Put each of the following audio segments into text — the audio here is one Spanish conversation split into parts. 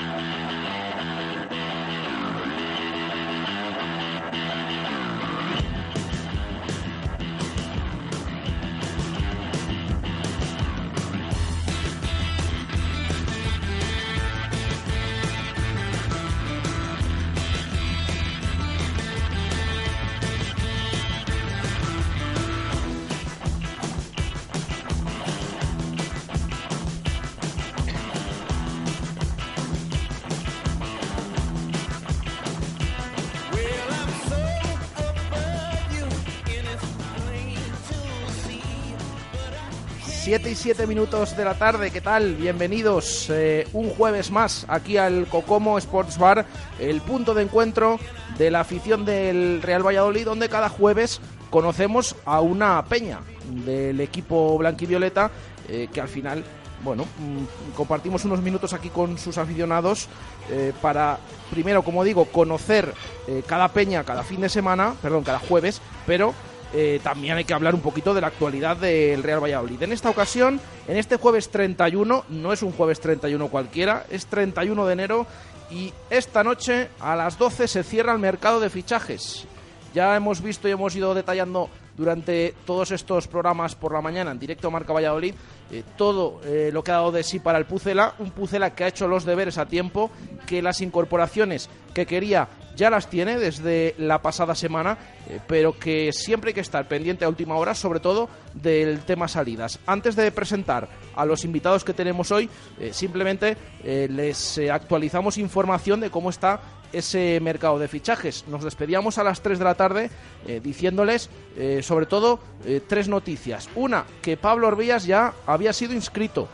7 y 7 minutos de la tarde, ¿qué tal? Bienvenidos un jueves más aquí al Cocomo Sports Bar, el punto de encuentro de la afición del Real Valladolid, donde cada jueves conocemos a una peña del equipo blanquivioleta que al final, bueno, compartimos unos minutos aquí con sus aficionados para, primero, como digo, conocer cada peña cada jueves, pero... también hay que hablar un poquito de la actualidad del Real Valladolid. En esta ocasión, en este jueves 31, no es un jueves 31 cualquiera, es 31 de enero y esta noche a las 12 se cierra el mercado de fichajes. Ya hemos visto y hemos ido detallando durante todos estos programas por la mañana en directo Marca Valladolid todo lo que ha dado de sí para el Pucela, un Pucela que ha hecho los deberes a tiempo, que las incorporaciones que quería ya las tiene desde la pasada semana, pero que siempre hay que estar pendiente a última hora, sobre todo del tema salidas. Antes de presentar a los invitados que tenemos hoy, simplemente les actualizamos información de cómo está ese mercado de fichajes. Nos despedíamos a las 3 de la tarde diciéndoles, sobre todo, tres noticias. Una, que Pablo Orbillas ya había sido inscrito,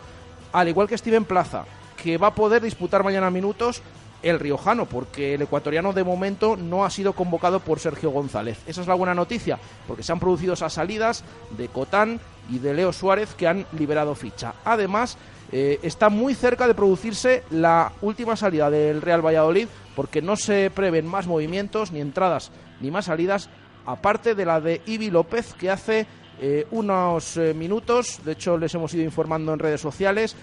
al igual que Steven Plaza, que va a poder disputar mañana minutos el riojano, porque el ecuatoriano de momento no ha sido convocado por Sergio González. Esa es la buena noticia, porque se han producido esas salidas de Cotán y de Leo Suárez que han liberado ficha. Además, está muy cerca de producirse la última salida del Real Valladolid, porque no se prevén más movimientos, ni entradas, ni más salidas, aparte de la de Ivi López, que hace unos minutos, de hecho les hemos ido informando en redes sociales,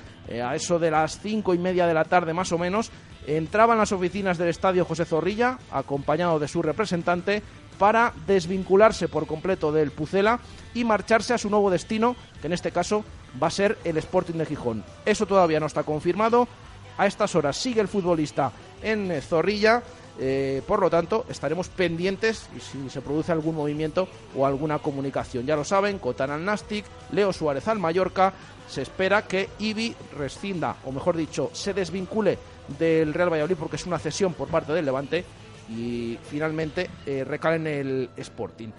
a eso de las 5:30 de la tarde más o menos, entraba en las oficinas del estadio José Zorrilla, acompañado de su representante, para desvincularse por completo del Pucela y marcharse a su nuevo destino, que en este caso va a ser el Sporting de Gijón. Eso todavía no está confirmado. A estas horas sigue el futbolista en Zorrilla, por lo tanto estaremos pendientes y si se produce algún movimiento o alguna comunicación. Ya lo saben, Cotán al Nastic, Leo Suárez al Mallorca. Se espera que Ivi rescinda, o mejor dicho, se desvincule del Real Valladolid porque es una cesión por parte del Levante y finalmente recala en el Sporting.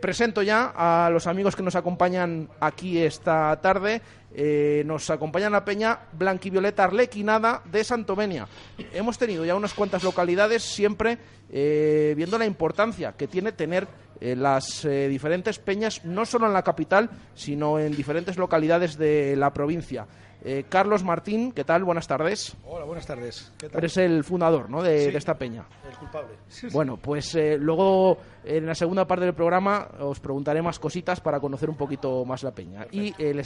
Presento ya a los amigos que nos acompañan aquí esta tarde. Nos acompaña la peña blanquivioleta arlequinada de Santovenia. Hemos tenido ya unas cuantas localidades, siempre viendo la importancia que tiene tener las diferentes peñas, no solo en la capital, sino en diferentes localidades de la provincia. Carlos Martín, ¿qué tal? Buenas tardes. Hola, buenas tardes. ¿Qué tal? Eres el fundador, ¿no?, de esta peña. El culpable. Bueno, pues luego en la segunda parte del programa os preguntaré más cositas para conocer un poquito más la peña. Perfecto. Y le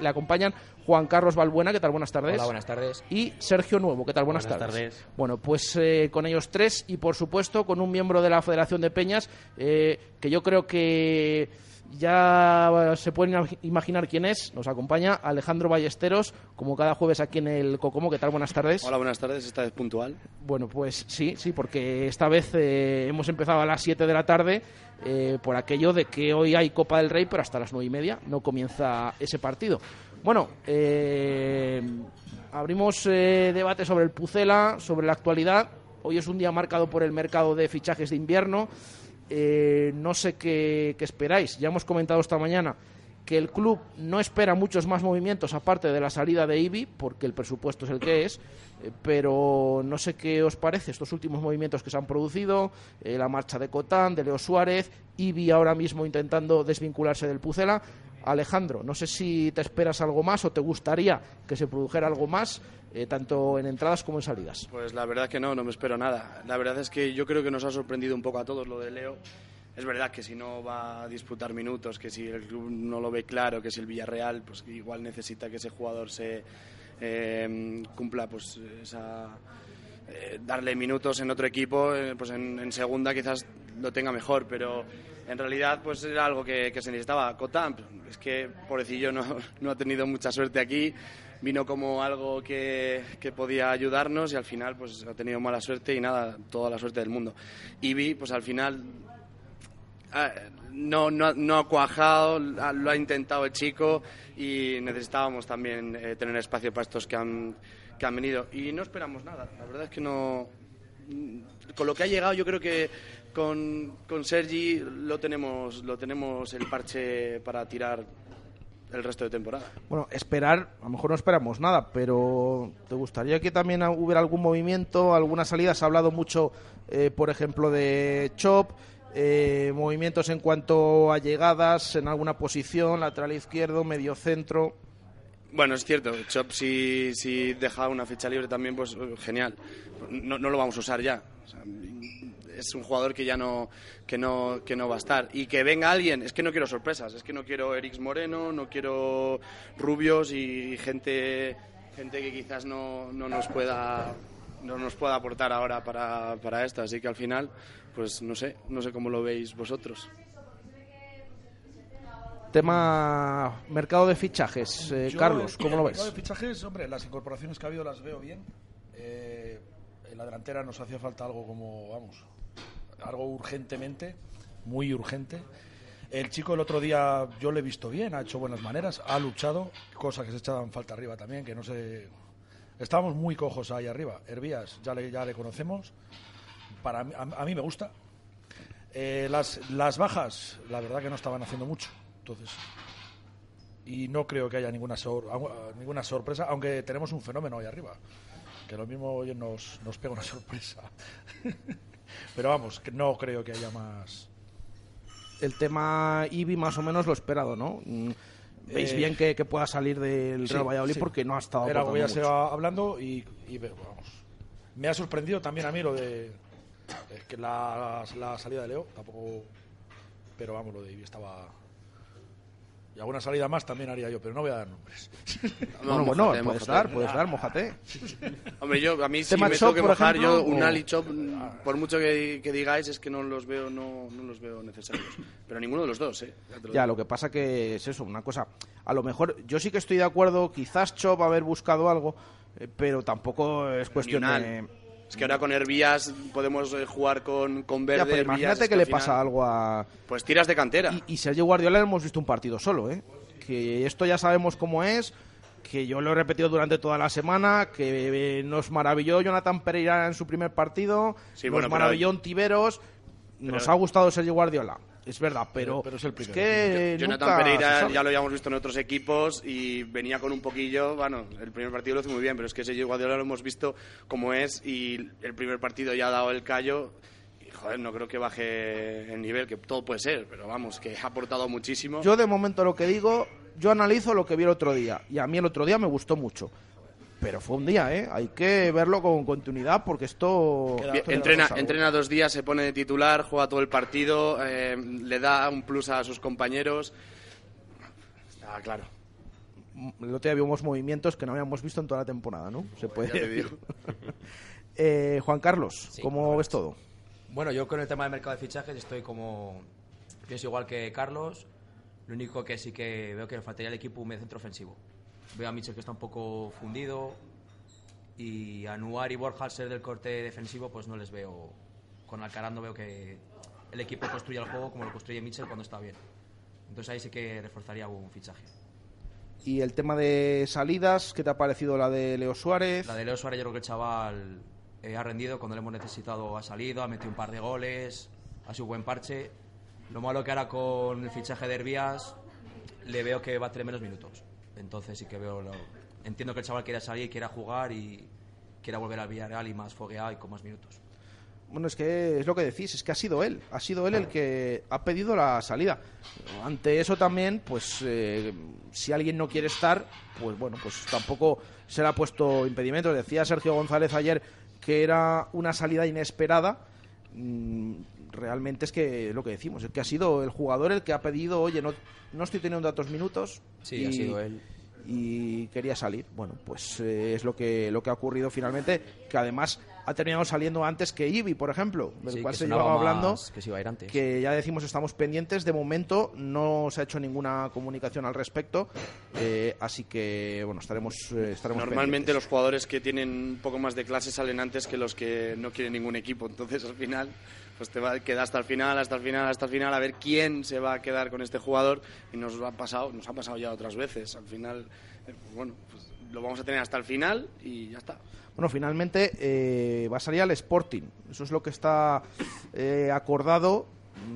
acompañan Juan Carlos Balbuena, ¿qué tal? Buenas tardes. Hola, buenas tardes. Y Sergio Nuevo, ¿qué tal? Buenas tardes. Bueno, pues con ellos tres y por supuesto con un miembro de la Federación de Peñas que yo creo que... ya se pueden imaginar quién es. Nos acompaña Alejandro Ballesteros, como cada jueves aquí en el Cocomo. ¿Qué tal? Buenas tardes. Hola, buenas tardes. ¿Esta vez puntual? Bueno, pues sí, porque esta vez hemos empezado a las 7 de la tarde por aquello de que hoy hay Copa del Rey, pero hasta las 9:30 no comienza ese partido. Bueno, abrimos debate sobre el Pucela, sobre la actualidad. Hoy es un día marcado por el mercado de fichajes de invierno. No sé qué esperáis. Ya hemos comentado esta mañana que el club no espera muchos más movimientos aparte de la salida de Ivi, porque el presupuesto es el que es, pero no sé qué os parece estos últimos movimientos que se han producido, la marcha de Cotán, de Leo Suárez, Ivi ahora mismo intentando desvincularse del Pucela. Alejandro, no sé si te esperas algo más o te gustaría que se produjera algo más, tanto en entradas como en salidas. Pues la verdad que no me espero nada. La verdad es que yo creo que nos ha sorprendido un poco a todos lo de Leo. Es verdad que si no va a disputar minutos, que si el club no lo ve claro, que si el Villarreal, pues igual necesita que ese jugador se cumpla pues esa... darle minutos en otro equipo, pues en segunda quizás lo tenga mejor, pero en realidad pues era algo que se necesitaba. Cotán, es que pobrecillo no ha tenido mucha suerte aquí, vino como algo que podía ayudarnos y al final pues ha tenido mala suerte y nada, toda la suerte del mundo. Ivi pues al final no ha cuajado, lo ha intentado el chico y necesitábamos también tener espacio para estos que han venido y no esperamos nada, la verdad es que no, con lo que ha llegado yo creo que con Sergi lo tenemos el parche para tirar el resto de temporada. Bueno, esperar, a lo mejor no esperamos nada, pero ¿te gustaría que también hubiera algún movimiento, alguna salida? Se ha hablado mucho, por ejemplo, de Chop, movimientos en cuanto a llegadas en alguna posición, lateral izquierdo, medio centro... Bueno, es cierto, Chop si deja una ficha libre también, pues genial. No lo vamos a usar ya. O sea, es un jugador que ya no va a estar. Y que venga alguien, es que no quiero sorpresas, es que no quiero Eriks Moreno, no quiero rubios y gente que quizás no nos pueda aportar ahora para esto. Así que al final, pues no sé cómo lo veis vosotros. Tema mercado de fichajes. Carlos, ¿cómo lo ves? Mercado de fichajes, hombre, las incorporaciones que ha habido las veo bien. En la delantera nos hacía falta algo como, vamos, algo urgentemente, muy urgente. El chico el otro día yo le he visto bien, ha hecho buenas maneras, ha luchado, cosa que se echaban falta arriba también, que no sé... Estábamos muy cojos ahí arriba. Hervías, ya le conocemos. Para a mí me gusta. Las bajas, la verdad que no estaban haciendo mucho. Entonces, y no creo que haya ninguna sorpresa, aunque tenemos un fenómeno ahí arriba, que lo mismo hoy nos pega una sorpresa. Pero vamos, que no creo que haya más. El tema Ivi más o menos lo esperado, ¿no? Veis bien que pueda salir del Real Valladolid, sí, porque no ha estado... Era voy a seguir hablando y vamos. Me ha sorprendido también a mí lo de que la salida de Leo, tampoco... Pero vamos, lo de Ivi estaba... Y alguna salida más también haría yo, pero no voy a dar nombres. No, puedes dar, mójate. Hombre, a mí si me tengo que mojar, yo Ünal y Chop, por mucho que digáis, es que no los veo necesarios. Pero ninguno de los dos, ¿eh? Ya, lo que pasa que es eso, una cosa... A lo mejor, yo sí que estoy de acuerdo, quizás Chop haber buscado algo, pero tampoco es cuestión de... Es que ahora con Hervías podemos jugar con Verde, ya, pero Hervías, imagínate que le final, pasa algo a... Pues tiras de cantera. Y Sergio Guardiola hemos visto un partido solo, ¿eh? Que esto ya sabemos cómo es, que yo lo he repetido durante toda la semana, que nos maravilló Jonathan Pereira en su primer partido, sí, bueno, nos maravilló Ontiveros, nos ha gustado Sergio Guardiola. Es verdad, pero es el primero. Es que Jonathan Pereira ya lo habíamos visto en otros equipos y venía con un poquillo... Bueno, el primer partido lo hizo muy bien, pero es que ese Guardiola lo hemos visto como es y el primer partido ya ha dado el callo. Y, joder, no creo que baje el nivel, que todo puede ser, pero vamos, que ha aportado muchísimo. Yo de momento lo que digo, yo analizo lo que vi el otro día y a mí el otro día me gustó mucho. Pero fue un día, ¿eh? Hay que verlo con continuidad porque esto... Bien, entrena 2 días, se pone de titular, juega todo el partido, le da un plus a sus compañeros. Está claro. El otro día vimos movimientos que no habíamos visto en toda la temporada, ¿no? Se puede decir. Juan Carlos, sí, ¿cómo ves todo? Bueno, yo con el tema del mercado de fichajes estoy como... Pienso igual que Carlos. Lo único que sí que veo que le faltaría al equipo un medio centro ofensivo. Veo a Míchel que está un poco fundido y a Nuar y Borja, al ser del corte defensivo, pues no les veo. Con Alcaraz no veo que el equipo construya el juego como lo construye Míchel cuando está bien. Entonces ahí sí que reforzaría un fichaje. ¿Y el tema de salidas? ¿Qué te ha parecido la de Leo Suárez? La de Leo Suárez, yo creo que el chaval ha rendido cuando le hemos necesitado, ha salido, ha metido un par de goles, ha sido buen parche. Lo malo que ahora con el fichaje de Hervías le veo que va a tener menos minutos. Entonces sí que veo... Entiendo que el chaval quiera salir, quiera jugar y quiera volver al Villarreal y más fogueado y con más minutos. Bueno, es que es lo que decís, es que ha sido él el que ha pedido la salida. Ante eso también, pues si alguien no quiere estar, pues bueno, pues tampoco se le ha puesto impedimento. Decía Sergio González ayer que era una salida inesperada. Realmente es que lo que decimos, es que ha sido el jugador el que ha pedido, oye, no estoy teniendo tantos minutos. Sí, ha sido él. y quería salir. Bueno, pues es lo que ha ocurrido finalmente, que además ha terminado saliendo antes que Ivi, por ejemplo, del sí, cual se llevaba hablando, que se iba a ir antes. Que ya decimos, estamos pendientes. De momento no se ha hecho ninguna comunicación al respecto, así que bueno, estaremos normalmente pendientes. Los jugadores que tienen un poco más de clase salen antes que los que no quieren ningún equipo, entonces al final pues te va a quedar hasta el final a ver quién se va a quedar con este jugador, y nos ha pasado ya otras veces. Al final, bueno, pues lo vamos a tener hasta el final y ya está. Bueno, finalmente va a salir al Sporting, eso es lo que está acordado.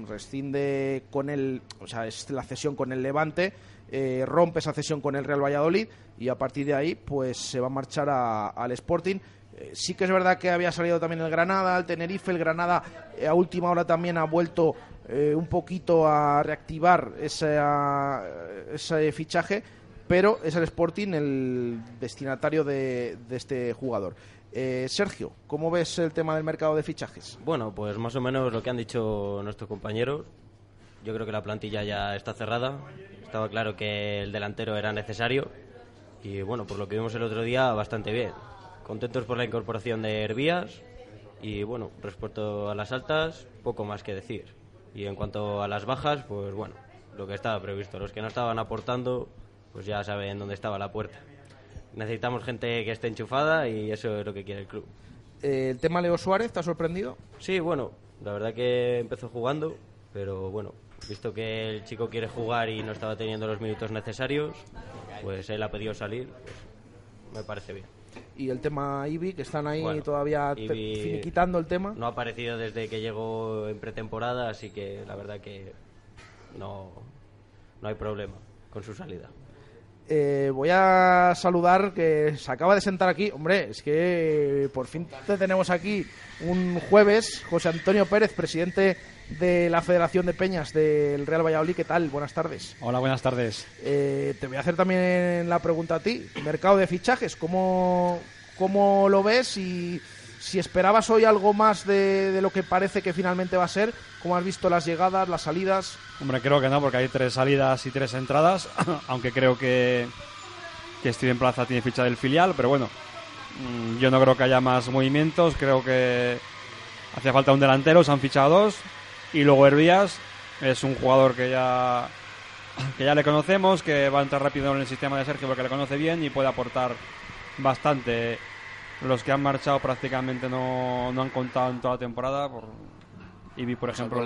Rescinde con el, o sea, es la cesión con el Levante, rompe esa cesión con el Real Valladolid y a partir de ahí pues se va a marchar al Sporting. Sí que es verdad que había salido también el Granada, el Tenerife. El Granada a última hora también ha vuelto un poquito a reactivar ese fichaje, pero es el Sporting el destinatario de este jugador. Sergio, ¿cómo ves el tema del mercado de fichajes? Bueno, pues más o menos lo que han dicho nuestros compañeros. Yo creo que la plantilla ya está cerrada. Estaba claro que el delantero era necesario y bueno, por lo que vimos el otro día, bastante bien. Contentos por la incorporación de Hervías y bueno, respecto a las altas, poco más que decir. Y en cuanto a las bajas, pues bueno, lo que estaba previsto. Los que no estaban aportando, pues ya saben dónde estaba la puerta. Necesitamos gente que esté enchufada y eso es lo que quiere el club. ¿El tema Leo Suárez te ha sorprendido? Sí, bueno, la verdad que empezó jugando, pero bueno, visto que el chico quiere jugar y no estaba teniendo los minutos necesarios, pues él ha pedido salir, pues me parece bien. Y el tema Ivi, que están ahí, bueno, todavía finiquitando el tema. No ha aparecido desde que llegó en pretemporada, así que la verdad que no hay problema con su salida. Voy a saludar, que se acaba de sentar aquí. Hombre, es que por fin te tenemos aquí un jueves. José Antonio Pérez, presidente de la Federación de Peñas del Real Valladolid. ¿Qué tal? Buenas tardes. Hola, buenas tardes. Te voy a hacer también la pregunta a ti. Mercado de fichajes, ¿cómo lo ves? Y si esperabas hoy algo más de lo que parece que finalmente va a ser, ¿cómo has visto las llegadas, las salidas? Hombre, creo que no, porque hay 3 salidas y 3 entradas, aunque creo que Steven Plaza tiene ficha del filial, pero bueno, yo no creo que haya más movimientos. Creo que hacía falta un delantero, se han fichado 2, y luego Hervías es un jugador que ya le conocemos, que va a entrar rápido en el sistema de Sergio porque le conoce bien y puede aportar bastante. Los que han marchado prácticamente no han contado en toda la temporada. Ivi, por ejemplo.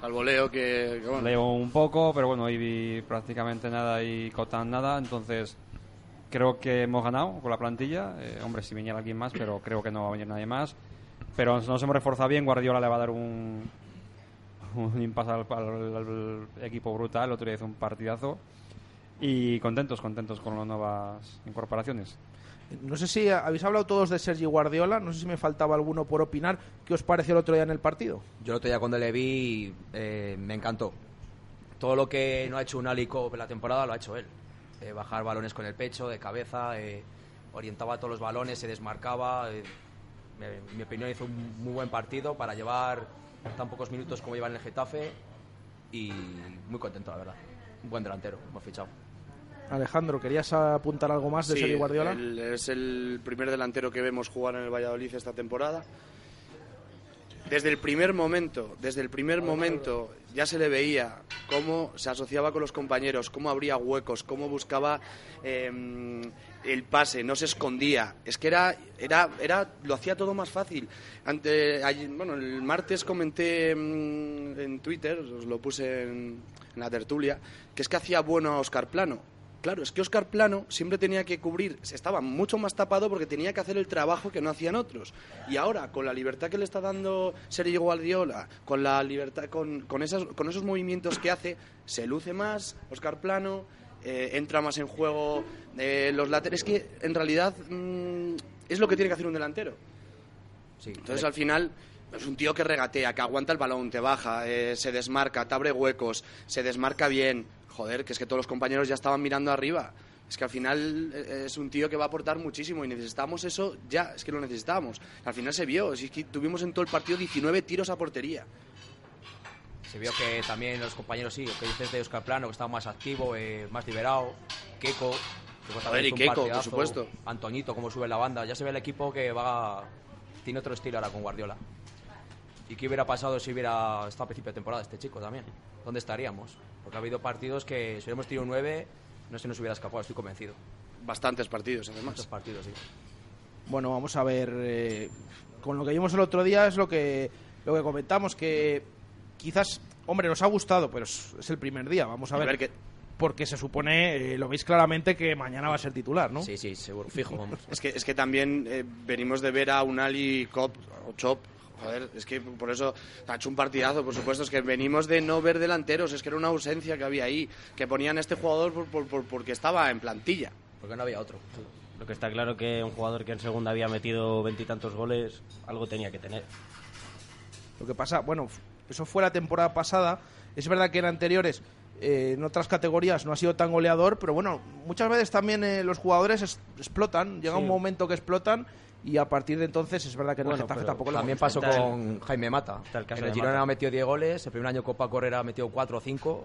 Salvo Leo, que bueno. Leo un poco, pero bueno, Ivi prácticamente nada y Cotán nada. Entonces, creo que hemos ganado con la plantilla. Hombre, si viniera alguien más, pero creo que no va a venir nadie más. Pero nos hemos reforzado bien. Guardiola le va a dar un impasse al equipo brutal. El otro día hizo un partidazo. Y contentos con las nuevas incorporaciones. No sé si habéis hablado todos de Sergio Guardiola, no sé si me faltaba alguno por opinar. ¿Qué os pareció el otro día en el partido? Yo el otro día cuando le vi me encantó. Todo lo que no ha hecho Ünal y Keko en la temporada lo ha hecho él. Bajar balones con el pecho, de cabeza, orientaba todos los balones, se desmarcaba. En mi opinión hizo un muy buen partido para llevar tan pocos minutos como lleva en el Getafe. Y muy contento, la verdad. Un buen delantero, hemos fichado. Alejandro, ¿querías apuntar algo más de Sergio Guardiola? Es el primer delantero que vemos jugar en el Valladolid esta temporada. Desde el primer momento ya se le veía cómo se asociaba con los compañeros, cómo abría huecos, cómo buscaba el pase, no se escondía. Es que era lo hacía todo más fácil. El martes comenté en Twitter, os lo puse en la tertulia, que es que hacía bueno a Óscar Plano. Claro, es que Óscar Plano siempre tenía que cubrir, estaba mucho más tapado porque tenía que hacer el trabajo que no hacían otros. Y ahora, con la libertad que le está dando Sergio Guardiola, con la libertad, con esos movimientos que hace, se luce más Óscar Plano, entra más en juego los laterales. Es que, en realidad, es lo que tiene que hacer un delantero. Sí, entonces, al final, es un tío que regatea, que aguanta el balón, te baja, se desmarca, te abre huecos, se desmarca bien. Joder, que es que todos los compañeros ya estaban mirando arriba. Es que al final es un tío que va a aportar muchísimo y necesitamos eso ya, es que lo necesitábamos. Al final se vio, es que tuvimos en todo el partido 19 tiros a portería. Se vio que también los compañeros, sí, que dices de Óscar Plano, que estaba más activo, más liberado, Keko. A ver, y Keko, por supuesto. Antoñito, cómo sube la banda. Ya se ve el equipo que va... Tiene otro estilo ahora con Guardiola. ¿Y qué hubiera pasado si hubiera estado a principio de temporada este chico también? ¿Dónde estaríamos? Porque ha habido partidos que si hubiéramos tenido 9, no se nos hubiera escapado, estoy convencido. Bastantes partidos, además. Bastantes partidos, sí. Bueno, vamos a ver... con lo que vimos el otro día es lo que comentamos, que quizás... Hombre, nos ha gustado, pero es el primer día. Vamos a ver que... Porque se supone, lo veis claramente, que mañana va a ser titular, ¿no? Sí, sí, seguro, fijo, vamos. Es que también venimos de ver a Ünal y Chop. Joder, es que por eso ha hecho un partidazo, por supuesto. Es que venimos de no ver delanteros, es que era una ausencia que había ahí. Que ponían a este jugador porque estaba en plantilla. Porque no había otro. Lo que está claro que un jugador que en segunda había metido 20 y tantos goles, algo tenía que tener. Lo que pasa, bueno, eso fue la temporada pasada. Es verdad que en anteriores... en otras categorías no ha sido tan goleador, pero bueno, muchas veces también los jugadores explotan, llega sí. Un momento que explotan y a partir de entonces es verdad que en el Getafe tampoco lo ha. También pasó con Jaime Mata, en el Girona ha metido 10 goles, el primer año Copa Correra ha metido 4 o 5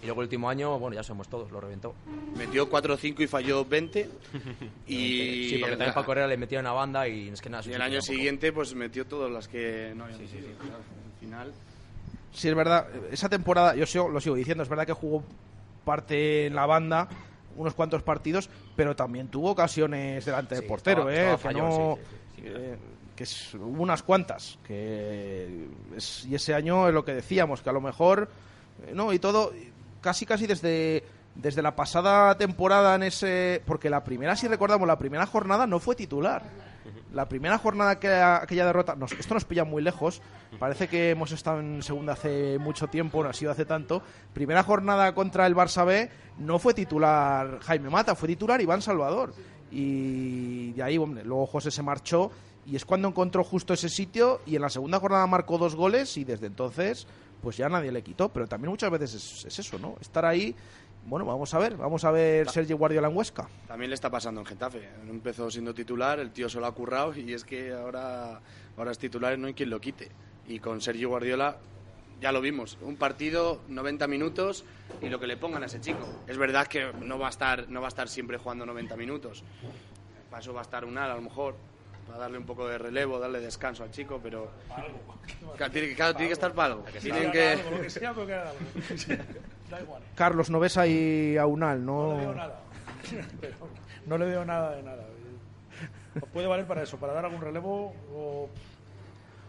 y luego el último año, bueno, ya somos todos, lo reventó. Metió 4 o 5 y falló 20 y... Sí, porque también para Correra le metieron a banda y es que nada. Y el año siguiente pues metió todas las que no había metido. Sí. Claro, al final... Sí, es verdad, esa temporada, lo sigo diciendo, es verdad que jugó parte en la banda, unos cuantos partidos, pero también tuvo ocasiones delante del portero, que hubo unas cuantas, y ese año es lo que decíamos, que a lo mejor, y todo, casi desde la pasada temporada en ese, porque la primera, si recordamos, la primera jornada no fue titular. La primera jornada que aquella derrota... esto nos pilla muy lejos. Parece que hemos estado en segunda hace mucho tiempo, no ha sido hace tanto. Primera jornada contra el Barça B no fue titular Jaime Mata, fue titular Iván Salvador. Y de ahí, hombre, luego José se marchó y es cuando encontró justo ese sitio y en la segunda jornada marcó 2 goles y desde entonces pues ya nadie le quitó. Pero también muchas veces es eso, ¿no? Estar ahí... Bueno, vamos a ver Sergio Guardiola en Huesca. También le está pasando en Getafe. Empezó siendo titular, el tío se lo ha currado y es que ahora es titular y no hay quien lo quite. Y con Sergio Guardiola ya lo vimos. Un partido, 90 minutos y lo que le pongan a ese chico. Es verdad que no va a estar siempre jugando 90 minutos. Para eso va a estar Ünal, a lo mejor, para darle un poco de relevo, darle descanso al chico, pero... Claro, tiene que estar para algo. Tienen que... Carlos, ¿no ves ahí a Ünal? No le veo nada. No le veo nada de nada. Os puede valer para eso, para dar algún relevo o...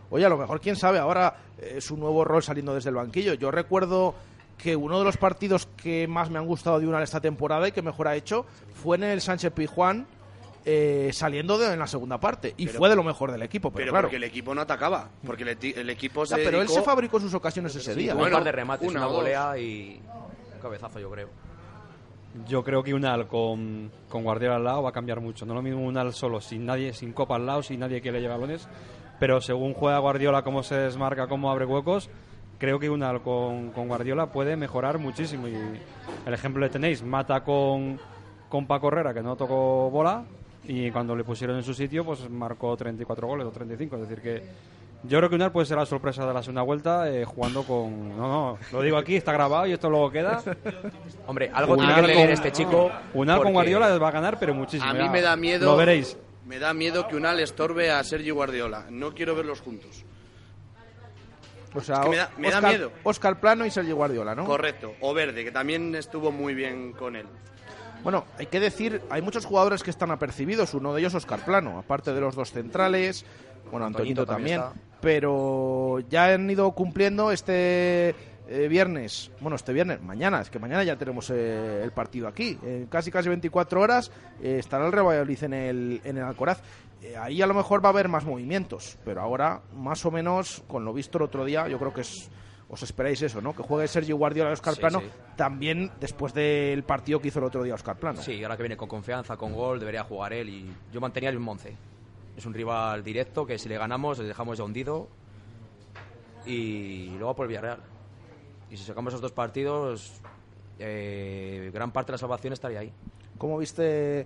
Oye, a lo mejor, quién sabe, ahora su nuevo rol saliendo desde el banquillo. Yo recuerdo que uno de los partidos que más me han gustado de Ünal esta temporada y que mejor ha hecho fue en el Sánchez-Pizjuán, saliendo en la segunda parte y fue de lo mejor del equipo, pero claro, porque el equipo no atacaba, porque el equipo se dedicó... Pero él se fabricó sus ocasiones ese día, un par de remates, una volea y un cabezazo. Yo creo que Ünal con Guardiola al lado va a cambiar mucho. No es lo mismo Ünal solo, sin nadie, sin Copa al lado, sin nadie que le lleve balones, pero según juega Guardiola, cómo se desmarca, cómo abre huecos, creo que Ünal con Guardiola puede mejorar muchísimo. Y el ejemplo le tenéis, Mata con Paco Herrera, que no tocó bola, y cuando le pusieron en su sitio pues marcó 34 goles o 35, es decir que yo creo que Ünal puede ser la sorpresa de la segunda vuelta, jugando con... No, lo digo aquí, está grabado y esto luego queda. Hombre, algo tiene que tener este chico. Ünal con Guardiola va a ganar, pero muchísimo. A mí me da miedo, lo veréis. Me da miedo que Ünal estorbe a Sergio Guardiola, no quiero verlos juntos. O sea, es que me da miedo. Óscar Plano y Sergio Guardiola, ¿no? Correcto, o Verde, que también estuvo muy bien con él. Bueno, hay que decir, hay muchos jugadores que están apercibidos, uno de ellos Óscar Plano, aparte de los 2 centrales, bueno, Antonito también pero ya han ido cumpliendo este viernes, mañana, es que mañana ya tenemos el partido aquí, casi 24 horas estará el Real Valladolid en el Alcoraz, ahí a lo mejor va a haber más movimientos, pero ahora más o menos, con lo visto el otro día, yo creo que es... Os esperáis eso, ¿no? Que juegue Sergio Guardiola y Óscar Plano, sí. También después del partido que hizo el otro día Óscar Plano. Sí, ahora que viene con confianza, con gol, debería jugar él y yo mantenía el mismo 11. Es un rival directo que si le ganamos le dejamos ya hundido y luego por el Villarreal. Y si sacamos esos 2 partidos, gran parte de la salvación estaría ahí. ¿Cómo viste,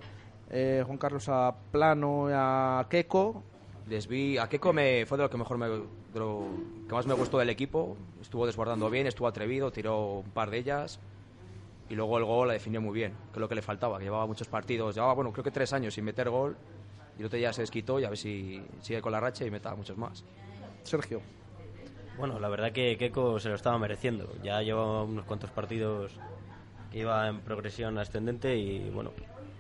Juan Carlos, a Plano y a Keko? Les vi, a Keko fue de lo que mejor que más me gustó del equipo. Estuvo desbordando bien, estuvo atrevido, tiró un par de ellas y luego el gol la definió muy bien, que es lo que le faltaba, que llevaba muchos partidos, llevaba, bueno, creo que 3 años sin meter gol, y el otro día se desquitó y a ver si sigue con la racha y meta muchos más. Sergio. Bueno, la verdad que Keko se lo estaba mereciendo, ya llevaba unos cuantos partidos que iba en progresión ascendente y bueno,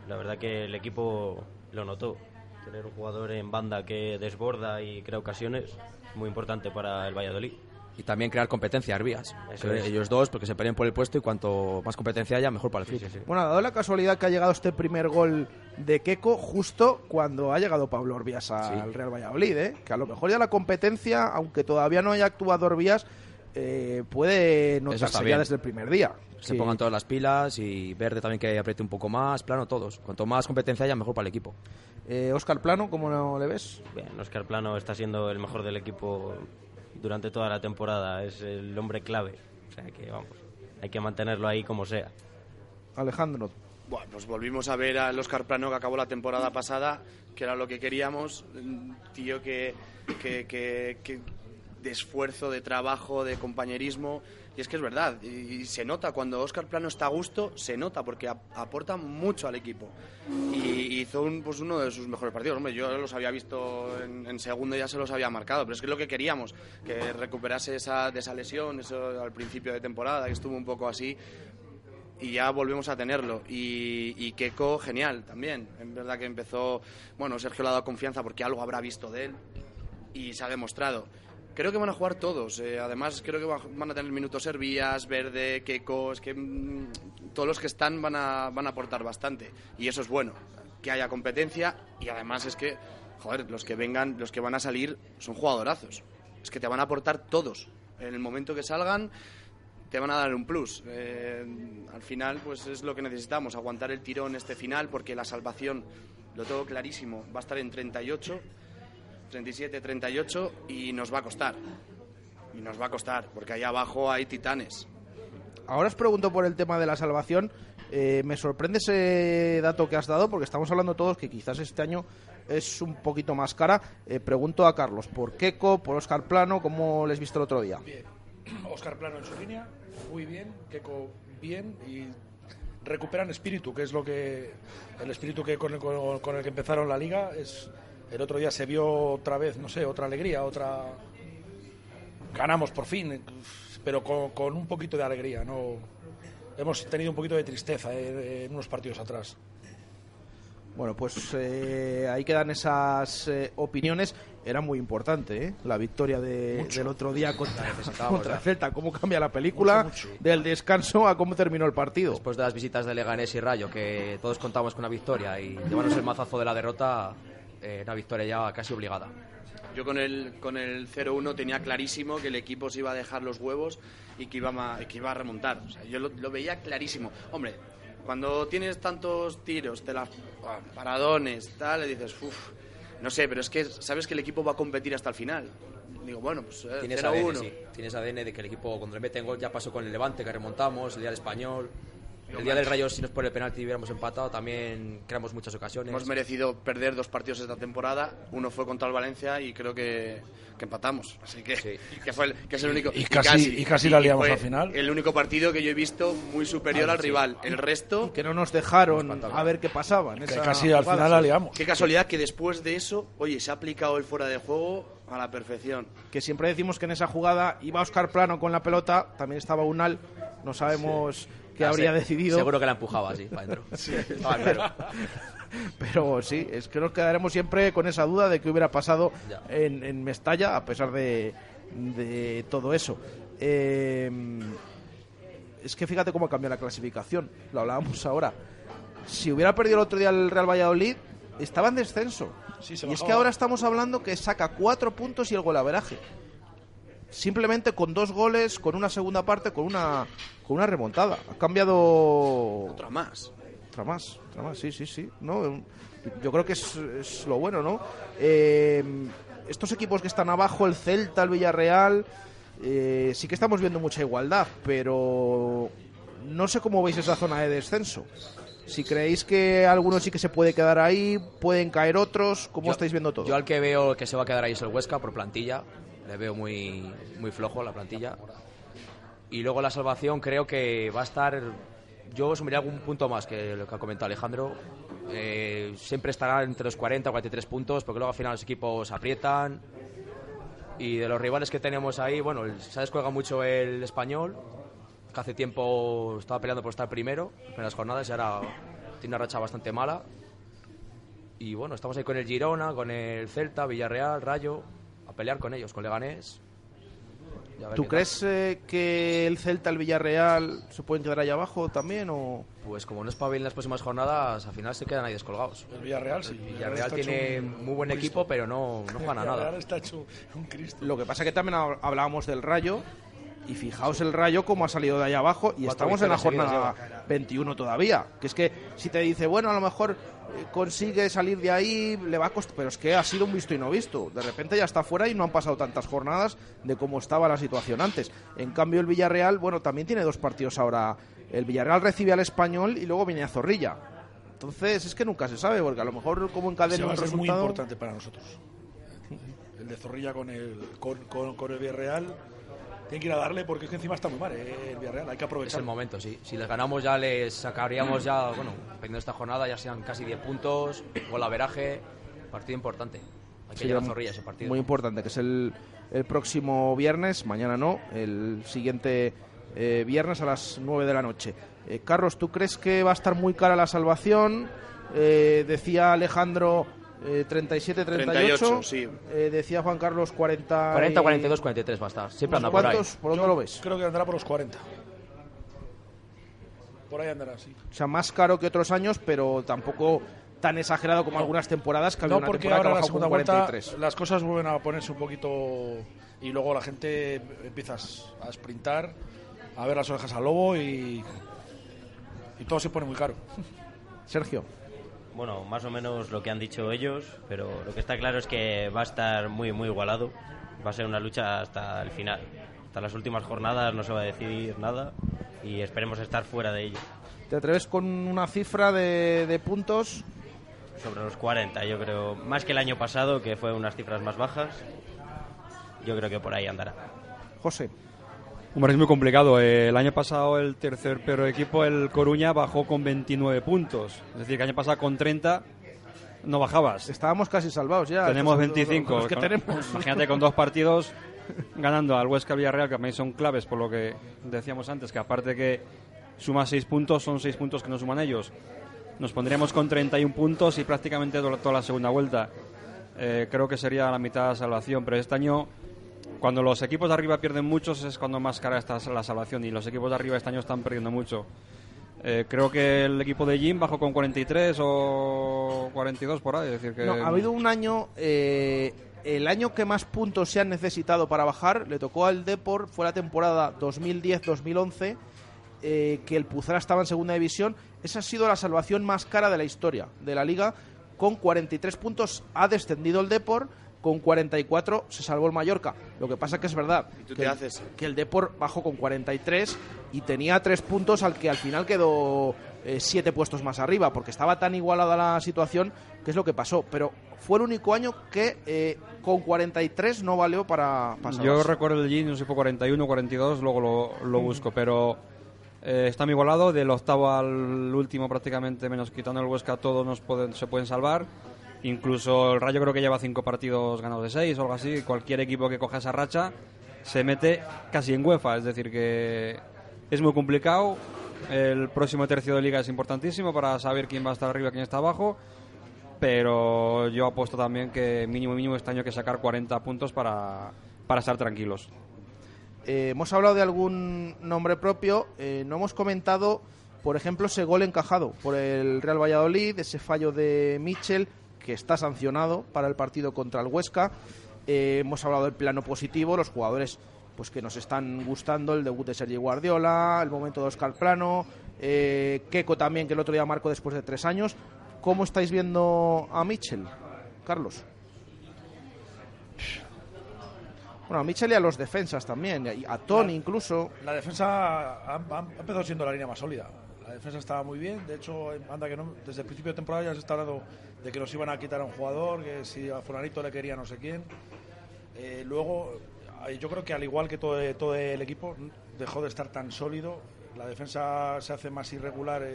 la verdad que el equipo lo notó. Tener un jugador en banda que desborda y crea ocasiones, muy importante para el Valladolid. Y también crear competencia, Arbías. Ellos dos, porque se peleen por el puesto y cuanto más competencia haya, mejor para el fútbol. Sí, sí, sí. Bueno, dado la casualidad que ha llegado este primer gol de Keko justo cuando ha llegado Pablo Orbías al Real Valladolid, que a lo mejor ya la competencia, aunque todavía no haya actuado Orbías, puede notarse ya desde el primer día. Se pongan todas las pilas y Verde también que apriete un poco más, Plano, todos. Cuanto más competencia haya, mejor para el equipo. Óscar Plano, ¿cómo le ves? Bien, Óscar Plano está siendo el mejor del equipo durante toda la temporada, es el hombre clave, o sea que vamos, hay que mantenerlo ahí como sea. Alejandro. Bueno, pues volvimos a ver al Óscar Plano que acabó la temporada pasada, que era lo que queríamos, tío que de esfuerzo, de trabajo, de compañerismo, y es que es verdad, y se nota, cuando Óscar Plano está a gusto, se nota, porque aporta mucho al equipo, y hizo pues uno de sus mejores partidos. Hombre, yo los había visto en segundo, ya se los había marcado, pero es que es lo que queríamos, que recuperase de esa lesión, eso al principio de temporada, que estuvo un poco así, y ya volvemos a tenerlo, y Keko, genial, también, en verdad que empezó, bueno, Sergio le ha dado confianza, porque algo habrá visto de él, y se ha demostrado. Creo que van a jugar todos, además creo que van a tener minutos Servías, Verde, Keko, es que todos los que están van a aportar bastante, y eso es bueno, que haya competencia, y además es que, joder, los que vengan, los que van a salir son jugadorazos, es que te van a aportar todos, en el momento que salgan te van a dar un plus, al final pues es lo que necesitamos, aguantar el tirón este final, porque la salvación, lo tengo clarísimo, va a estar en 38, 37, 38 y nos va a costar. Y nos va a costar, porque ahí abajo hay titanes. Ahora os pregunto por el tema de la salvación. Me sorprende ese dato que has dado, porque estamos hablando todos que quizás este año es un poquito más cara. Pregunto a Carlos, ¿por Keko, por Óscar Plano? ¿Cómo les viste el otro día? Bien. Óscar Plano en su línea, muy bien. Keko bien y recuperan espíritu, que es lo que... El espíritu que con el que empezaron la liga es... El otro día se vio otra vez, no sé, otra alegría, otra... Ganamos por fin, pero con un poquito de alegría, ¿no? Hemos tenido un poquito de tristeza en unos partidos atrás. Bueno, pues ahí quedan esas opiniones. Era muy importante, la victoria del otro día contra Celta. Cómo cambia la película, mucho. Del descanso a cómo terminó el partido. Después de las visitas de Leganés y Rayo, que todos contamos con una victoria y llevarnos el mazazo de la derrota... una victoria ya casi obligada. Yo con el 0-1 tenía clarísimo que el equipo se iba a dejar los huevos y que iba a remontar. O sea, yo lo veía clarísimo. Hombre, cuando tienes tantos tiros, paradones, tal, le dices, no sé, pero es que sabes que el equipo va a competir hasta el final. Digo, bueno, pues 0-1. Sí. Tienes ADN de que el equipo, cuando le meten gol, ya pasó con el Levante, que remontamos, el día del Español... El día del Rayo, si nos por el penalti hubiéramos empatado, también creamos muchas ocasiones. Hemos merecido perder 2 partidos esta temporada. Uno fue contra el Valencia y creo que empatamos. Así que, sí. que es el único. Y casi la liamos al final. El único partido que yo he visto muy superior al rival. El resto. Y que no nos dejaron a ver qué pasaba. Que casi al final la liamos. Qué casualidad que después de eso, oye, se ha aplicado el fuera de juego a la perfección. Que siempre decimos que en esa jugada iba Óscar Plano con la pelota, también estaba Ünal, no sabemos. Sí. Que habría decidido. Seguro que la empujaba así, para adentro. Sí. Pero sí, es que nos quedaremos siempre con esa duda de qué hubiera pasado en Mestalla, a pesar de todo eso. Es que fíjate cómo cambia la clasificación, lo hablábamos ahora. Si hubiera perdido el otro día el Real Valladolid, estaba en descenso. Sí, y es que ahora estamos hablando que saca 4 puntos y el golaveraje. Simplemente con 2 goles, con una segunda parte, con una remontada. Ha cambiado... Otra más, sí. ¿No? Yo creo que es lo bueno, ¿no? Estos equipos que están abajo, el Celta, el Villarreal, sí que estamos viendo mucha igualdad, pero no sé cómo veis esa zona de descenso. Si creéis que algunos sí que se puede quedar ahí, pueden caer otros, ¿cómo estáis viendo todo? Yo al que veo que se va a quedar ahí es el Huesca, por plantilla. Le veo muy, muy flojo la plantilla. Y luego la salvación creo que va a estar yo sumaría algún punto más que lo que ha comentado Alejandro. Siempre estará entre los 40 o 43 puntos, porque luego al final los equipos aprietan. Y de los rivales que tenemos ahí, bueno, se ha descolgado mucho el Español, que hace tiempo estaba peleando por estar primero en las jornadas y ahora tiene una racha bastante mala. Y bueno, estamos ahí con el Girona, con el Celta, Villarreal, Rayo, a pelear con ellos, con Leganés. ¿Tú crees que el Celta, el Villarreal se pueden quedar ahí abajo también? O pues como no espabilen las próximas jornadas, al final se quedan ahí descolgados. El Villarreal sí. El Villarreal tiene muy buen equipo, pero no gana nada. Está hecho un Cristo. Lo que pasa es que también hablábamos del Rayo, y fijaos el Rayo cómo ha salido de ahí abajo, y estamos en la jornada 21 todavía. Que es que si te dice, bueno, a lo mejor consigue salir de ahí, le va a costar, pero es que ha sido un visto y no visto. De repente ya está fuera y no han pasado tantas jornadas de cómo estaba la situación antes. En cambio el Villarreal, bueno, también tiene dos partidos ahora. El Villarreal recibe al Español y luego viene a Zorrilla. Entonces es que nunca se sabe, porque a lo mejor como encadena un resultado. Es muy importante para nosotros el de Zorrilla con el Villarreal. Tienen que ir a darle, porque es que encima está muy mal el Villarreal, hay que aprovechar. Es el momento, sí. Si les ganamos ya les sacaríamos ya, bueno, dependiendo de esta jornada, ya sean casi 10 puntos, golaveraje, partido importante. Hay que llevar a Zorrilla ese partido. Muy importante, que es el próximo viernes, mañana no, el siguiente viernes a las 9 de la noche. Carlos, ¿tú crees que va a estar muy cara la salvación? Decía Alejandro... 37-38, sí. Decía Juan Carlos 40... 40, 42, 43 va a estar. Siempre anda por ahí. ¿Por dónde lo ves? Creo que andará por los 40. Por ahí andará, sí. O sea, más caro que otros años, pero tampoco tan exagerado como algunas temporadas. Que no, había una porque ahora la segunda vuelta las cosas vuelven a ponerse un poquito... Y luego la gente empieza a sprintar, a ver las orejas al lobo y todo se pone muy caro. Sergio. Bueno, más o menos lo que han dicho ellos, pero lo que está claro es que va a estar muy, muy igualado. Va a ser una lucha hasta el final. Hasta las últimas jornadas no se va a decidir nada y esperemos estar fuera de ello. ¿Te atreves con una cifra de puntos? Sobre los 40, yo creo. Más que el año pasado, que fue unas cifras más bajas. Yo creo que por ahí andará. José. Hombre, es muy complicado. El año pasado el tercer peor equipo, el Coruña, bajó con 29 puntos. Es decir, que el año pasado con 30 no bajabas. Estábamos casi salvados ya. Tenemos 25. Que tenemos. Imagínate con dos partidos ganando al Huesca Villarreal, que también son claves por lo que decíamos antes, que aparte que suma 6 puntos, son 6 puntos que no suman ellos. Nos pondríamos con 31 puntos y prácticamente toda la segunda vuelta. Creo que sería la mitad de salvación, pero este año... Cuando los equipos de arriba pierden muchos es cuando más cara está la salvación, y los equipos de arriba este año están perdiendo mucho. Creo que el equipo de Jim bajó con 43 o 42 por ahí. Es decir que... No, ha habido un año, el año que más puntos se han necesitado para bajar, le tocó al Depor, fue la temporada 2010-2011, que el Pucela estaba en segunda división. Esa ha sido la salvación más cara de la historia de la liga, con 43 puntos ha descendido el Depor. Con 44 se salvó el Mallorca. Lo que pasa que es verdad que el Depor bajó con 43 y tenía 3 puntos al que al final quedó 7 puestos más arriba, porque estaba tan igualada la situación, que es lo que pasó. Pero fue el único año que con 43 no valió para pasar. Yo recuerdo el G, no sé si fue 41 o 42, luego lo busco, pero está muy igualado. Del octavo al último prácticamente, menos quitando el Huesca, todos se pueden salvar. Incluso el Rayo creo que lleva 5 partidos ganados de 6 o algo así. Cualquier equipo que coja esa racha se mete casi en UEFA. Es decir, que es muy complicado. El próximo tercio de liga es importantísimo para saber quién va a estar arriba y quién está abajo. Pero yo apuesto también que mínimo este año hay que sacar 40 puntos para estar tranquilos. Hemos hablado de algún nombre propio. No hemos comentado, por ejemplo, ese gol encajado por el Real Valladolid, ese fallo de Míchel, que está sancionado para el partido contra el Huesca. Hemos hablado del plano positivo, los jugadores pues que nos están gustando, el debut de Sergio Guardiola, el momento de Óscar Plano, Keko también, que el otro día marcó después de 3 años. ¿Cómo estáis viendo a Míchel, Carlos? Bueno, a Míchel y a los defensas también, y a Tony incluso. La defensa ha empezado siendo la línea más sólida. La defensa estaba muy bien, de hecho, anda que no, desde el principio de temporada ya se está hablando de que nos iban a quitar a un jugador, que si a Fulanito le quería no sé quién. Luego, yo creo que al igual que todo el equipo, dejó de estar tan sólido la defensa se hace más irregular,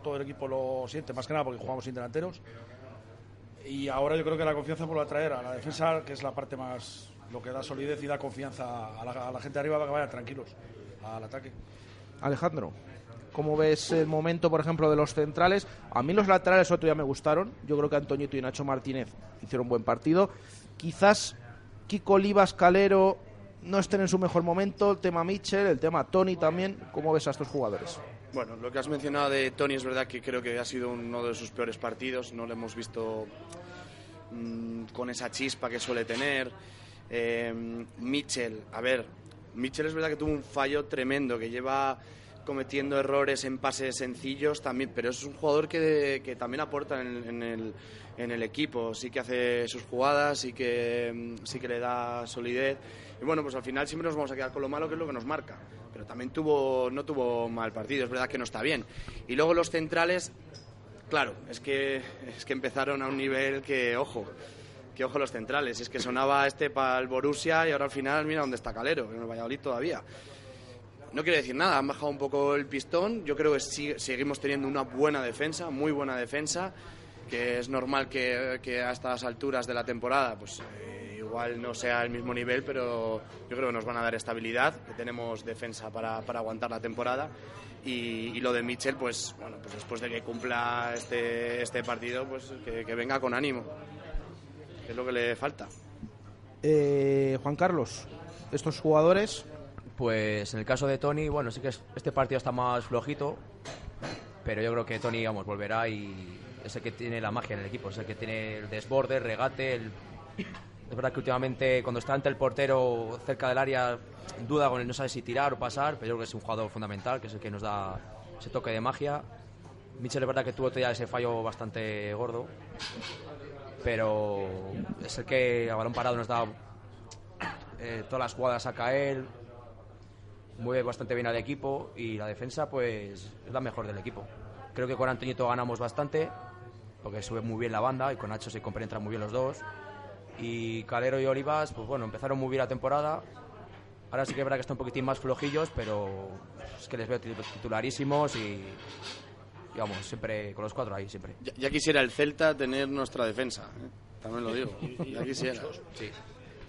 todo el equipo lo siente, más que nada porque jugamos sin delanteros. Y ahora yo creo que la confianza vuelve a traer a la defensa, que es la parte más, lo que da solidez y da confianza a la gente de arriba para que vayan tranquilos al ataque. Alejandro, ¿cómo ves el momento, por ejemplo, de los centrales? A mí los laterales otro día me gustaron. Yo creo que Antoñito y Nacho Martínez hicieron un buen partido. Quizás Kiko, Olivas, Calero no estén en su mejor momento, el tema Míchel, el tema Tony también. ¿Cómo ves a estos jugadores? Bueno, lo que has mencionado de Tony es verdad que creo que ha sido uno de sus peores partidos. No lo hemos visto con esa chispa que suele tener. Míchel, a ver, Míchel es verdad que tuvo un fallo tremendo, que lleva cometiendo errores en pases sencillos también, pero es un jugador que también aporta en el equipo, sí que hace sus jugadas, sí que le da solidez. Y bueno, pues al final siempre nos vamos a quedar con lo malo, que es lo que nos marca, pero también no tuvo mal partido, es verdad que no está bien. Y luego los centrales, claro, es que empezaron a un nivel que, ojo los centrales, es que sonaba para el Borussia y ahora al final mira dónde está Calero, en el Valladolid todavía. No quiero decir nada, han bajado un poco el pistón. Yo creo que seguimos teniendo una buena defensa, muy buena defensa, que es normal que a estas alturas de la temporada pues igual no sea el mismo nivel, pero yo creo que nos van a dar estabilidad, que tenemos defensa para aguantar la temporada. Y lo de Míchel, pues bueno, pues después de que cumpla este partido, pues que venga con ánimo, que es lo que le falta. Juan Carlos, estos jugadores. Pues en el caso de Tony, bueno, sí que este partido está más flojito, pero yo creo que Tony, digamos, volverá y es el que tiene la magia en el equipo, es el que tiene el desborde, el regate. Es verdad que últimamente cuando está ante el portero cerca del área duda con él, no sabe si tirar o pasar, pero yo creo que es un jugador fundamental, que es el que nos da ese toque de magia. Míchel es verdad que tuvo todavía ese fallo bastante gordo, pero es el que a balón parado nos da todas las jugadas, saca él. Mueve bastante bien al equipo y la defensa pues es la mejor del equipo. Creo que con Antoñito ganamos bastante porque sube muy bien la banda y con Nacho se compenetran muy bien los dos. Y Calero y Olivas, pues bueno, empezaron muy bien la temporada. Ahora sí que es verdad que están un poquitín más flojillos, pero es que les veo titularísimos y digamos, siempre con los cuatro ahí, siempre. Ya quisiera el Celta tener nuestra defensa, ¿eh? También lo digo, ya quisiera. Sí.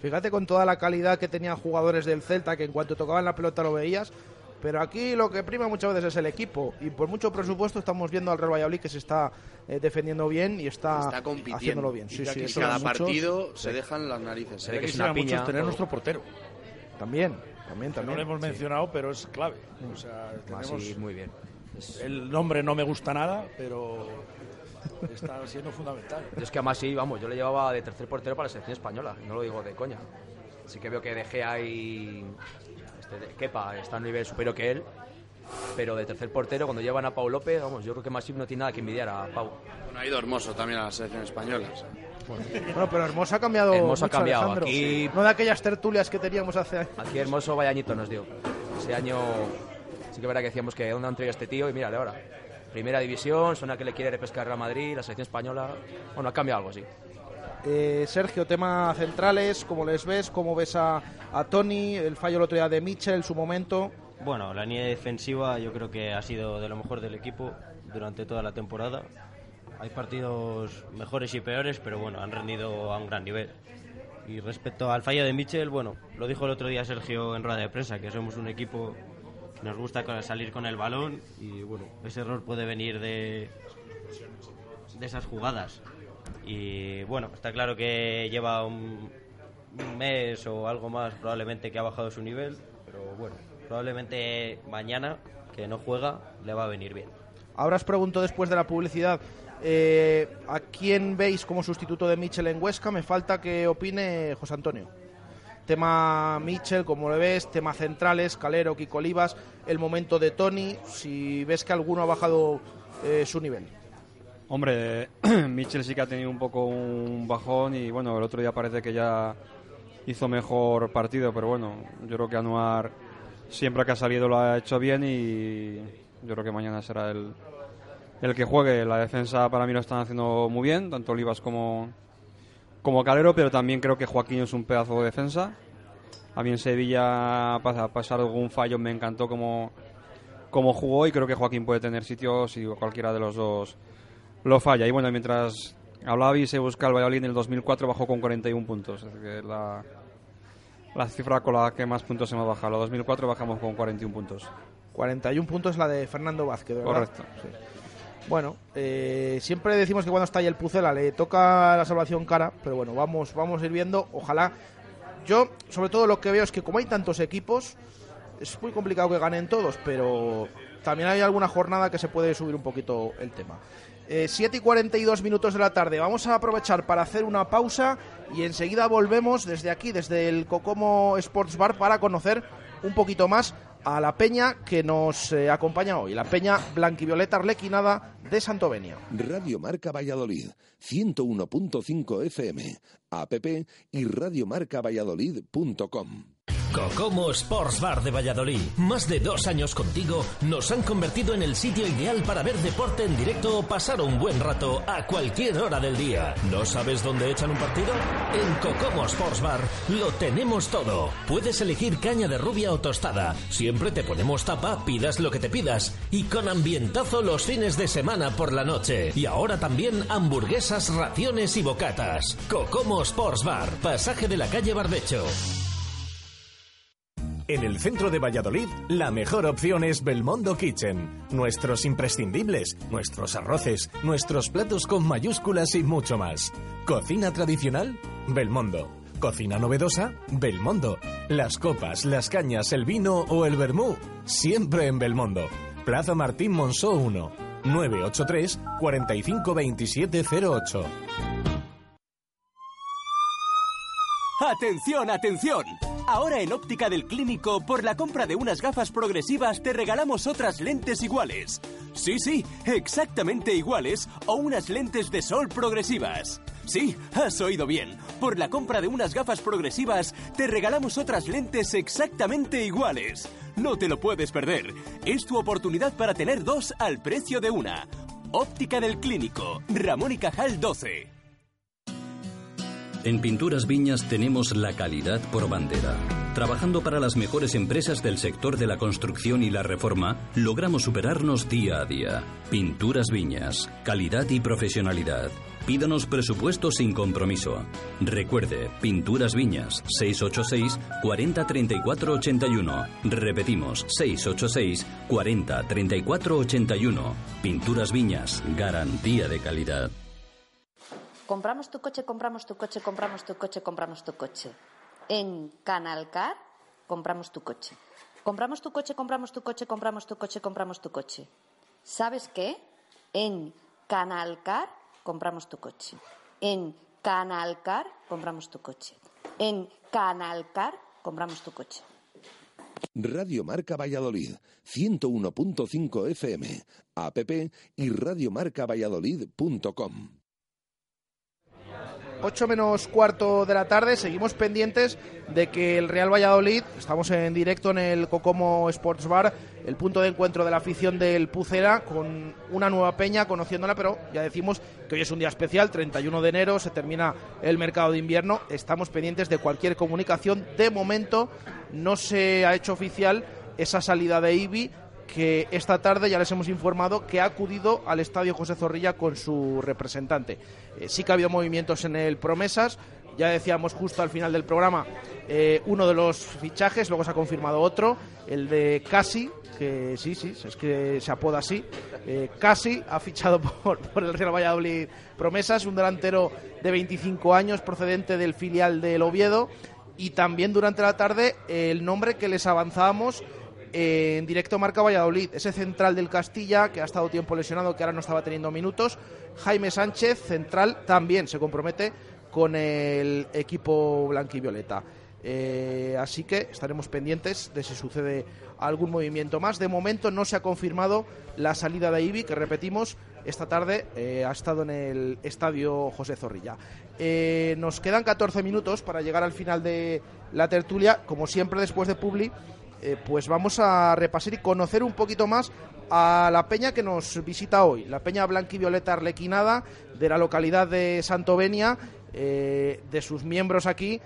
Fíjate con toda la calidad que tenían jugadores del Celta, que en cuanto tocaban la pelota lo veías, pero aquí lo que prima muchas veces es el equipo. Y por mucho presupuesto estamos viendo al Real Valladolid que se está defendiendo bien y está haciéndolo bien. Sí, sí, cada partido muchos, se dejan las narices. Se ve que es una piña tener nuestro portero. También. No lo hemos mencionado, pero es clave. O sea, sí, muy bien. El nombre no me gusta nada, pero está siendo fundamental. Yo es que además sí, vamos, yo le llevaba de tercer portero para la selección española, no lo digo de coña. Sí que veo que De Gea y Kepa está a un nivel superior que él, pero de tercer portero cuando llevan a Pau López, vamos, yo creo que Masip no tiene nada que envidiar a Pau. Bueno, ha ido Hermoso también a la selección española. Bueno, pero Hermoso ha cambiado. Hermoso mucho, ha cambiado. Alejandro. Aquí, no de aquellas tertulias que teníamos hace años. Aquí Hermoso vaya añito nos dio. Ese año sí que verá que decíamos que dónde han traído a este tío y mírale ahora. Primera división, suena que le quiere repescar Real Madrid, la selección española. Bueno, ha cambiado algo, sí. Sergio, tema centrales, ¿cómo les ves? ¿Cómo ves a Tony? El fallo el otro día de Míchel, su momento. Bueno, la línea defensiva yo creo que ha sido de lo mejor del equipo durante toda la temporada. Hay partidos mejores y peores, pero bueno, han rendido a un gran nivel. Y respecto al fallo de Míchel, bueno, lo dijo el otro día Sergio en rueda de prensa, que somos un equipo. Nos gusta salir con el balón y bueno, ese error puede venir de esas jugadas. Y bueno, está claro que lleva un mes o algo más probablemente que ha bajado su nivel, pero bueno, probablemente mañana, que no juega, le va a venir bien. Ahora os pregunto después de la publicidad, ¿a quién veis como sustituto de Míchel en Huesca? Me falta que opine José Antonio. Tema Míchel, como lo ves, tema centrales, Calero, Kiko Olivas, el momento de Tony, si ves que alguno ha bajado su nivel. Hombre, Míchel sí que ha tenido un poco un bajón y bueno, el otro día parece que ya hizo mejor partido, pero bueno, yo creo que Anuar siempre que ha salido lo ha hecho bien y yo creo que mañana será el que juegue. La defensa para mí lo están haciendo muy bien, tanto Olivas como Calero, pero también creo que Joaquín es un pedazo de defensa. A mí en Sevilla pasar algún fallo me encantó como como jugó, y creo que Joaquín puede tener sitio si cualquiera de los dos lo falla. Y bueno, mientras hablaba y se busca el Valladolid en el 2004, bajó con 41 puntos, es decir, la cifra con la que más puntos hemos bajado. En el 2004 bajamos con 41 puntos. 41 puntos la de Fernando Vázquez, ¿verdad? Correcto. Sí. Bueno, siempre decimos que cuando está ahí el Pucela le toca la salvación cara, pero bueno, vamos a ir viendo, ojalá. Yo, sobre todo, lo que veo es que como hay tantos equipos, es muy complicado que ganen todos, pero también hay alguna jornada que se puede subir un poquito el tema. 7:42 de la tarde, vamos a aprovechar para hacer una pausa y enseguida volvemos desde aquí, desde el Cocomo Sports Bar, para conocer un poquito más a la peña que nos acompaña hoy, la peña blanquivioleta arlequinada de Santovenia. Radio Marca Valladolid, 101.5 FM, app y radiomarcavalladolid.com. Cocomo Sports Bar de Valladolid. Más de 2 años contigo nos han convertido en el sitio ideal para ver deporte en directo o pasar un buen rato a cualquier hora del día. ¿No sabes dónde echan un partido? En Cocomo Sports Bar lo tenemos todo. Puedes elegir caña de rubia o tostada. Siempre te ponemos tapa, pidas lo que te pidas. Y con ambientazo los fines de semana por la noche. Y ahora también hamburguesas, raciones y bocatas. Cocomo Sports Bar, pasaje de la calle Barbecho. En el centro de Valladolid, la mejor opción es Belmondo Kitchen. Nuestros imprescindibles, nuestros arroces, nuestros platos con mayúsculas y mucho más. Cocina tradicional, Belmondo. Cocina novedosa, Belmondo. Las copas, las cañas, el vino o el vermú, siempre en Belmondo. Plaza Martín Monzó 1, 983 45 2708. ¡Atención, atención! Ahora en Óptica del Clínico, por la compra de unas gafas progresivas te regalamos otras lentes iguales. Sí, sí, exactamente iguales o unas lentes de sol progresivas. Sí, has oído bien. Por la compra de unas gafas progresivas te regalamos otras lentes exactamente iguales. No te lo puedes perder. Es tu oportunidad para tener 2 al precio de 1. Óptica del Clínico, Ramón y Cajal 12. En Pinturas Viñas tenemos la calidad por bandera. Trabajando para las mejores empresas del sector de la construcción y la reforma, logramos superarnos día a día. Pinturas Viñas, calidad y profesionalidad. Pídanos presupuesto sin compromiso. Recuerde, Pinturas Viñas, 686 40 34 81. Repetimos, 686 40 34 81. Pinturas Viñas, garantía de calidad. Compramos tu coche, compramos tu coche, compramos tu coche, compramos tu coche. En Canalcar compramos tu coche. Compramos tu coche, compramos tu coche, compramos tu coche, compramos tu coche. ¿Sabes qué? En Canalcar compramos tu coche. En Canalcar compramos tu coche. En Canalcar compramos tu coche. Radio Marca Valladolid, 101.5 FM, app y radiomarcavalladolid.com. 8:15 de la tarde, seguimos pendientes de que el Real Valladolid, estamos en directo en el Cocomo Sports Bar, el punto de encuentro de la afición del Pucela, con una nueva peña, conociéndola, pero ya decimos que hoy es un día especial, 31 de enero, se termina el mercado de invierno, estamos pendientes de cualquier comunicación. De momento no se ha hecho oficial esa salida de Ivi, que esta tarde ya les hemos informado que ha acudido al estadio José Zorrilla con su representante. Sí que ha habido movimientos en el Promesas, ya decíamos justo al final del programa uno de los fichajes, luego se ha confirmado otro, el de Casi, que sí, es que se apoda así. Casi ha fichado por el Real Valladolid Promesas, un delantero de 25 años procedente del filial del Oviedo, y también durante la tarde el nombre que les avanzábamos en directo Marca Valladolid, ese central del Castilla que ha estado tiempo lesionado, que ahora no estaba teniendo minutos, Jaime Sánchez, central, también se compromete con el equipo blanquivioleta. Así que estaremos pendientes de si sucede algún movimiento más. De momento no se ha confirmado la salida de Ivi, que repetimos, esta tarde ha estado en el estadio José Zorrilla. Nos quedan 14 minutos para llegar al final de la tertulia, como siempre después de Publi. Pues vamos a repasar y conocer un poquito más a la peña que nos visita hoy, la peña blanquivioleta arlequinada de la localidad de Santovenia, de sus miembros aquí.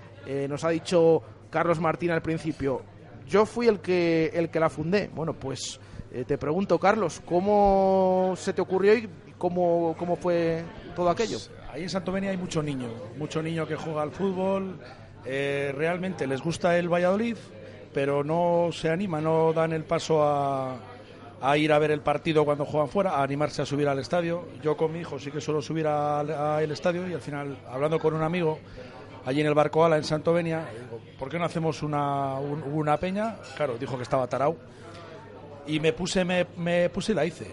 Nos ha dicho Carlos Martín al principio, yo fui el que la fundé. Bueno, pues Te pregunto, Carlos, ¿cómo se te ocurrió y cómo fue todo aquello? Ahí en Santovenia hay mucho niño que juega al fútbol. Realmente les gusta el Valladolid, pero no se anima, no dan el paso a ir a ver el partido cuando juegan fuera, a animarse a subir al estadio. Yo con mi hijo sí que suelo subir al estadio, y al final, hablando con un amigo allí en el Barco Ala, en Santovenia, digo, ¿por qué no hacemos una peña? Claro, dijo que estaba tarao, y me puse y la hice.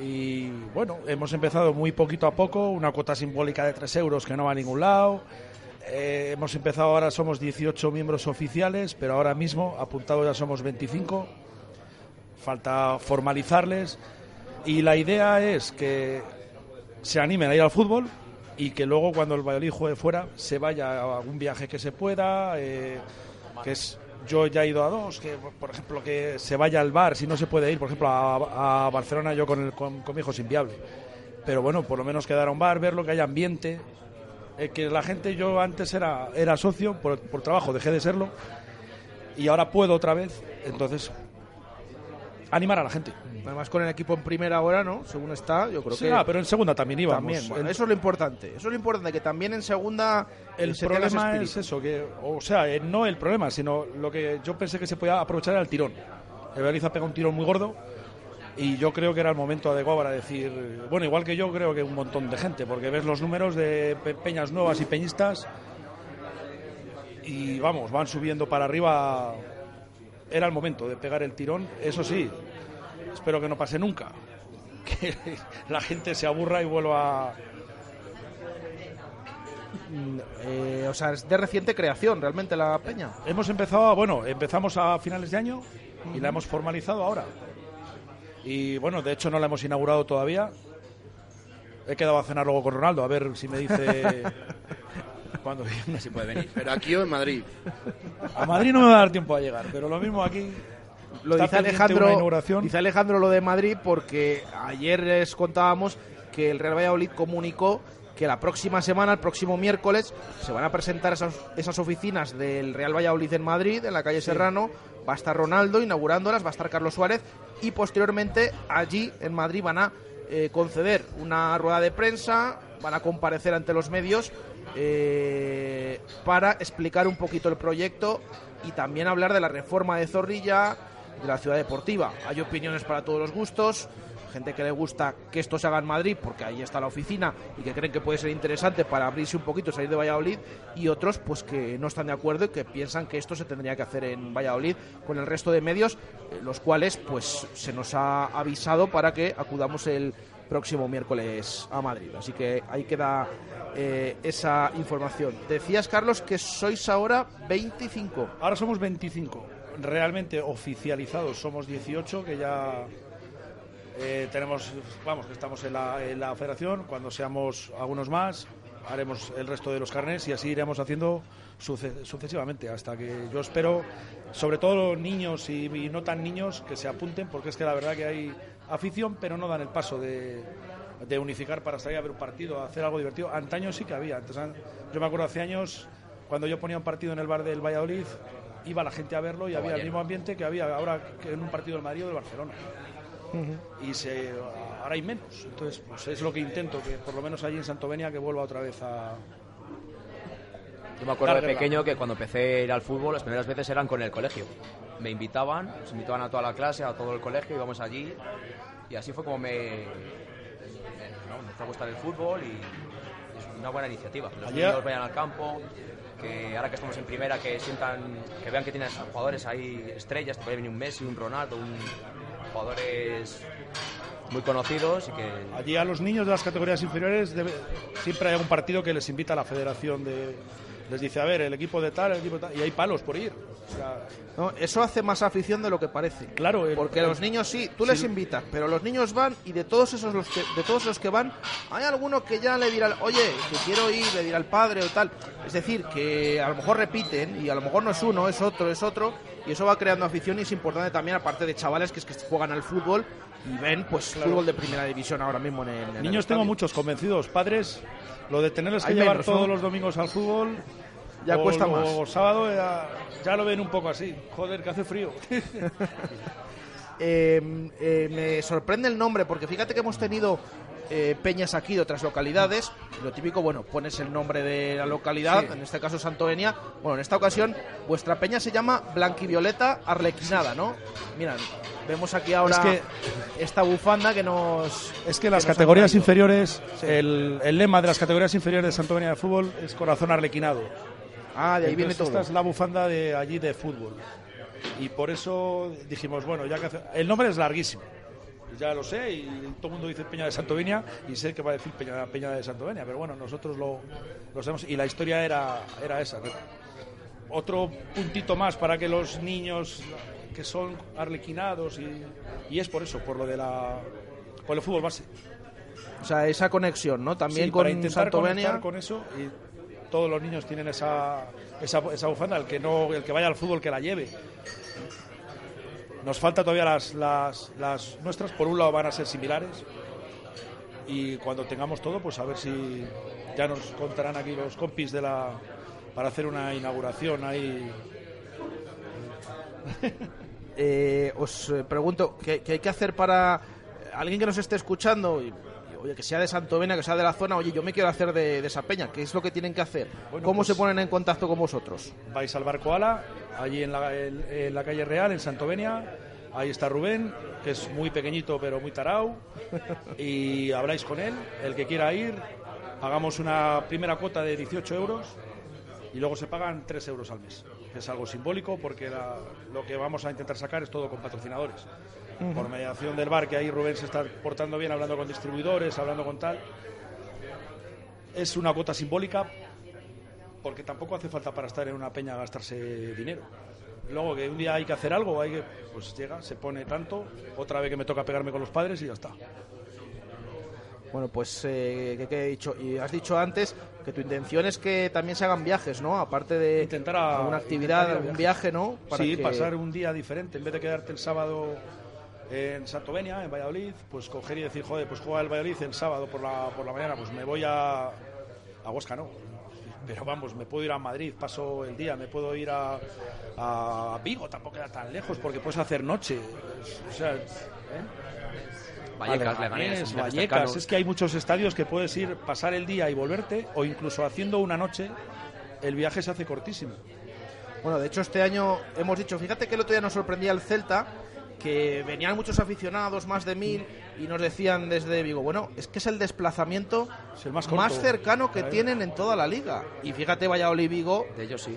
Y bueno, hemos empezado muy poquito a poco, una cuota simbólica de 3 euros que no va a ningún lado. Hemos empezado, ahora somos 18 miembros oficiales, pero ahora mismo apuntados ya somos 25. Falta formalizarles, y la idea es que se animen a ir al fútbol y que luego, cuando el Valladolid juegue fuera, se vaya a algún viaje que se pueda, que es, yo ya he ido a dos, que por ejemplo que se vaya al bar, si no se puede ir, por ejemplo a Barcelona, yo con mi hijo es inviable, pero bueno, por lo menos quedar a un bar, ver lo que haya ambiente, que la gente, yo antes era socio, por trabajo dejé de serlo y ahora puedo otra vez, entonces animar a la gente. Además, con el equipo en primera ahora, ¿no? Según está, yo creo que... Sí, pero en segunda también íbamos. También, bueno, eso es lo importante. Eso es lo importante, que también en segunda... El problema es eso, que... O sea, no el problema, sino lo que yo pensé que se podía aprovechar era el tirón. El Valladolid ha pegado un tirón muy gordo y yo creo que era el momento adecuado para decir... Bueno, igual que yo creo que un montón de gente, porque ves los números de peñas nuevas y peñistas y, vamos, van subiendo para arriba... Era el momento de pegar el tirón, eso sí, espero que no pase nunca, que la gente se aburra y vuelva a... o sea, es de reciente creación realmente la peña. Hemos empezado, bueno, empezamos a finales de año y la hemos formalizado ahora. Y bueno, de hecho no la hemos inaugurado todavía. He quedado a cenar luego con Ronaldo, a ver si me dice... Cuando no se puede venir, pero aquí o en Madrid. A Madrid no me va a dar tiempo a llegar, pero lo mismo aquí. Lo dice Alejandro. Dice Alejandro lo de Madrid porque ayer les contábamos que el Real Valladolid comunicó que la próxima semana, el próximo miércoles, se van a presentar esas oficinas del Real Valladolid en Madrid, en la calle Serrano. Va a estar Ronaldo inaugurándolas, va a estar Carlos Suárez y posteriormente allí en Madrid van a conceder una rueda de prensa, van a comparecer ante los medios. Para explicar un poquito el proyecto y también hablar de la reforma de Zorrilla, de la ciudad deportiva. Hay opiniones para todos los gustos, gente que le gusta que esto se haga en Madrid porque ahí está la oficina y que creen que puede ser interesante para abrirse un poquito, salir de Valladolid, y otros pues que no están de acuerdo y que piensan que esto se tendría que hacer en Valladolid con el resto de medios, los cuales pues se nos ha avisado para que acudamos el próximo miércoles a Madrid. Así que ahí queda esa información. Decías, Carlos, que sois ahora 25. Ahora somos 25. Realmente oficializados somos 18, que ya tenemos, vamos, que estamos en la federación. Cuando seamos algunos más, haremos el resto de los carnés y así iremos haciendo sucesivamente hasta que, yo espero, sobre todo niños y no tan niños, que se apunten, porque es que la verdad que hay afición, pero no dan el paso de unificar para salir a ver un partido, a hacer algo divertido. Antaño sí que había. Entonces, yo me acuerdo hace años, cuando yo ponía un partido en el bar del Valladolid, iba la gente a verlo y había el mismo ambiente que había ahora en un partido del Madrid o del Barcelona. Uh-huh. Y ahora hay menos. Entonces, pues es lo que intento, que por lo menos allí en Santovenia que vuelva otra vez a... Yo me acuerdo de pequeño que cuando empecé a ir al fútbol, las primeras veces eran con el colegio. Me invitaban, nos invitaban a toda la clase, a todo el colegio, íbamos allí y así fue como me empezó a gustar el fútbol, y es una buena iniciativa. Los niños vayan al campo, que ahora que estamos en primera, que sientan, que vean que tienen jugadores ahí estrellas, que puede venir un Messi, un Ronaldo, jugadores muy conocidos. Y que... Allí a los niños de las categorías inferiores siempre hay algún partido que les invita a la federación de... Les dice, a ver, el equipo de tal, y hay palos por ir. O sea, no, eso hace más afición de lo que parece. Claro, porque los niños sí, tú les invitas, pero los niños van, y de todos los que van, hay alguno que ya le dirá, oye, que quiero ir, le dirá al padre o tal. Es decir, que a lo mejor repiten, y a lo mejor no es uno, es otro, y eso va creando afición, y es importante también, aparte de chavales que juegan al fútbol y ven, pues, claro, fútbol de primera división ahora mismo en el niños tengo muchos convencidos, padres. Lo de tenerles que llevar todos los domingos al fútbol ya cuesta más. O sábado ya lo ven un poco así. Joder, que hace frío. me sorprende el nombre, porque fíjate que hemos tenido peñas aquí de otras localidades. Lo típico, bueno, pones el nombre de la localidad, sí. En este caso Santovenia. Bueno, en esta ocasión vuestra peña se llama Blanquivioleta Arlequinada, ¿no? Mirad, vemos aquí ahora es que esta bufanda que nos... Es que las categorías inferiores, sí. el lema de las categorías inferiores de Santovenia de fútbol es corazón arlequinado. Ah, de ahí entonces viene todo. Esta es la bufanda de allí de fútbol. Y por eso dijimos, bueno, ya que hace... El nombre es larguísimo. Ya lo sé, y todo el mundo dice Peña de Santovenia, y sé que va a decir Peña de Santovenia, pero bueno, nosotros lo sabemos, y la historia era esa. Otro puntito más para que los niños que son arlequinados, y es por eso, por lo de la, por el fútbol base. O sea, esa conexión, ¿no? También sí, con intentar Santovenia. Con eso, y todos los niños tienen esa bufanda, el que vaya al fútbol que la lleve. Nos falta todavía las nuestras, por un lado van a ser similares, y cuando tengamos todo, pues a ver si ya nos contarán aquí los compis de la para hacer una inauguración ahí. Os pregunto, ¿qué hay que hacer para alguien que nos esté escuchando? Oye, que sea de Santovenia, que sea de la zona, oye, yo me quiero hacer de esa peña, ¿qué es lo que tienen que hacer? Bueno, ¿cómo pues se ponen en contacto con vosotros? Vais al Barco Ala, allí en la calle Real, en Santovenia, ahí está Rubén, que es muy pequeñito pero muy tarao, y habláis con él, el que quiera ir, pagamos una primera cuota de 18 euros, y luego se pagan 3 euros al mes, que es algo simbólico, porque lo que vamos a intentar sacar es todo con patrocinadores. Por mediación del bar, que ahí Rubén se está portando bien, hablando con distribuidores, hablando con tal. Es una cuota simbólica, porque tampoco hace falta para estar en una peña gastarse dinero. Luego que un día hay que hacer algo, pues llega, se pone tanto, otra vez que me toca pegarme con los padres y ya está. Bueno, pues ¿qué he dicho? Y has dicho antes que tu intención es que también se hagan viajes, ¿no? Aparte de alguna actividad, algún viaje, ¿no? Para sí, que... pasar un día diferente, en vez de quedarte el sábado en Santovenia, en Valladolid, pues coger y decir, joder, pues juega el Valladolid el sábado por la mañana, pues me voy a Huesca, no, pero vamos, me puedo ir a Madrid, paso el día, me puedo ir a Vigo, tampoco queda tan lejos, porque puedes hacer noche, o sea, ¿eh? Vallecas, Leganés, Vallecas, es que hay muchos estadios que puedes ir, pasar el día y volverte, o incluso haciendo una noche, el viaje se hace cortísimo. Bueno, de hecho este año hemos dicho, fíjate que el otro día nos sorprendía el Celta, que venían muchos aficionados, más de 1000, y nos decían desde Vigo, bueno, es que es el desplazamiento más cercano que tienen en toda la liga. Y fíjate, Valladolid y Vigo, de ellos sí.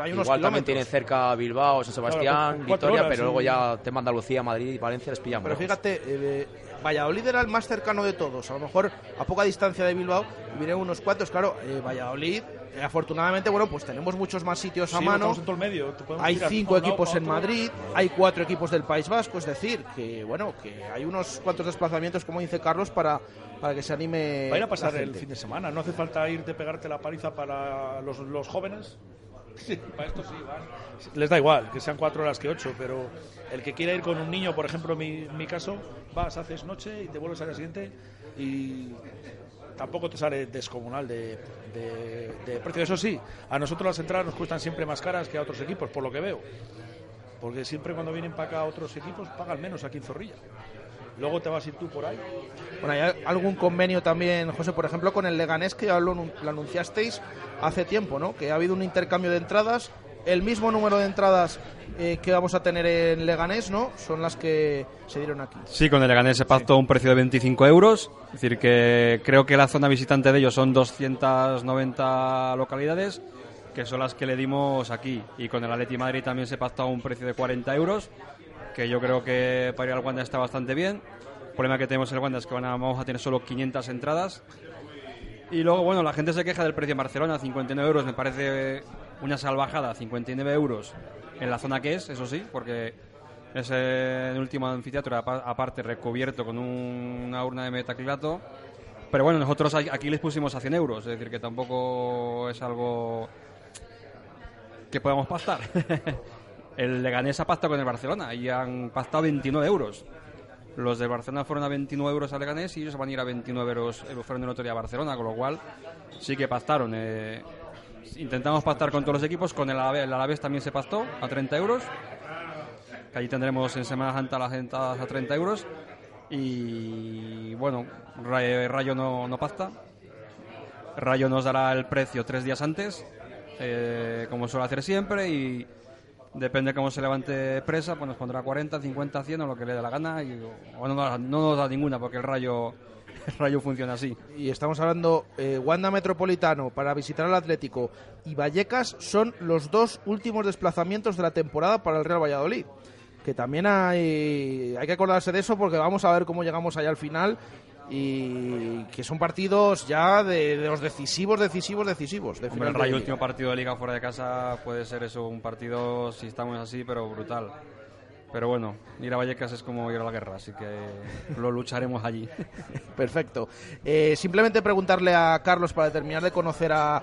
Hay unos kilómetros. También tienen cerca Bilbao, San Sebastián, claro, Vitoria, horas, pero luego ya tema Andalucía, Madrid y Valencia les pillan. Pero fíjate, Valladolid era el más cercano de todos, a lo mejor a poca distancia de Bilbao, vinieron unos cuantos, claro, Valladolid... afortunadamente, bueno, pues tenemos muchos más sitios a mano. En todo el medio. Hay 5 equipos en Madrid, hay 4 equipos del País Vasco, es decir, que bueno, que hay unos cuantos desplazamientos, como dice Carlos, para que se anime. Va a ir a pasar el fin de semana, no hace falta irte pegarte la paliza para los jóvenes. Sí, para esto sí, van. Les da igual, que sean 4 horas que 8, pero el que quiera ir con un niño, por ejemplo, mi caso, vas, haces noche y te vuelves al día siguiente y... Tampoco te sale descomunal de precio. Eso sí, a nosotros las entradas nos cuestan siempre más caras que a otros equipos, por lo que veo. Porque siempre cuando vienen para acá otros equipos pagan menos aquí en Zorrilla. Luego te vas a ir tú por ahí. Bueno, ¿hay algún convenio también, José, por ejemplo, con el Leganés, que ya lo anunciasteis hace tiempo, ¿no? Que ha habido un intercambio de entradas. El mismo número de entradas que vamos a tener en Leganés, ¿no? Son las que se dieron aquí. Sí, con el Leganés se pactó un precio de 25 euros. Es decir, que creo que la zona visitante de ellos son 290 localidades, que son las que le dimos aquí. Y con el Atleti Madrid también se pactó un precio de 40 euros, que yo creo que para ir al Wanda está bastante bien. El problema que tenemos en el Wanda es que vamos a tener solo 500 entradas. Y luego, bueno, la gente se queja del precio en Barcelona, 59 euros, me parece... Una salvajada, 59 euros en la zona que es, eso sí, porque es el último anfiteatro, aparte recubierto con una urna de metaclato. Pero bueno, nosotros aquí les pusimos a 100 euros, es decir, que tampoco es algo que podamos pactar. El Leganés ha pactado con el Barcelona y han pactado 29 euros. Los de Barcelona fueron a 29 euros al Leganés y ellos van a ir a 29 euros, fueron el otro día a Barcelona, con lo cual sí que pactaron. Intentamos pactar con todos los equipos, con el Alavés también se pactó a 30 euros que allí tendremos en Semana Santa las entradas a 30 euros. Y bueno, Rayo no pacta. Rayo nos dará el precio 3 días antes, como suele hacer siempre, y depende de cómo se levante presa, pues nos pondrá 40, 50, 100 o lo que le dé la gana, y, o no nos da ninguna, porque el Rayo funciona así. Y estamos hablando, Wanda Metropolitano para visitar al Atlético y Vallecas son los 2 últimos desplazamientos de la temporada para el Real Valladolid. Que también hay que acordarse de eso, porque vamos a ver cómo llegamos allá al final, y que son partidos ya de los decisivos. De Hombre, el Rayo, último partido de Liga fuera de casa, puede ser eso, un partido, si estamos así, pero brutal. Pero bueno, ir a Vallecas es como ir a la guerra, así que lo lucharemos allí. Perfecto. Simplemente preguntarle a Carlos, para terminar de conocer a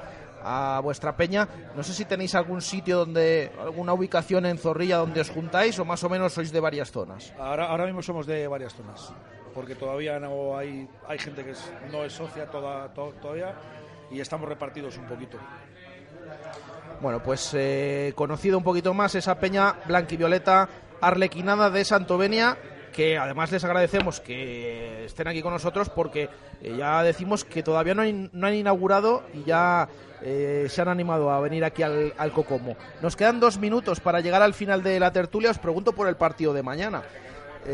vuestra peña, no sé si tenéis algún sitio donde, alguna ubicación en Zorrilla donde os juntáis, o más o menos sois de varias zonas. Ahora mismo somos de varias zonas, porque todavía no hay gente que no es socia todavía, y estamos repartidos un poquito. Bueno, pues conocido un poquito más esa peña blanquivioleta arlequinada de Santovenia, que además les agradecemos que estén aquí con nosotros, porque ya decimos que todavía no han inaugurado y ya se han animado a venir aquí al Cocomo. Nos quedan 2 minutos para llegar al final de la tertulia. Os pregunto por el partido de mañana.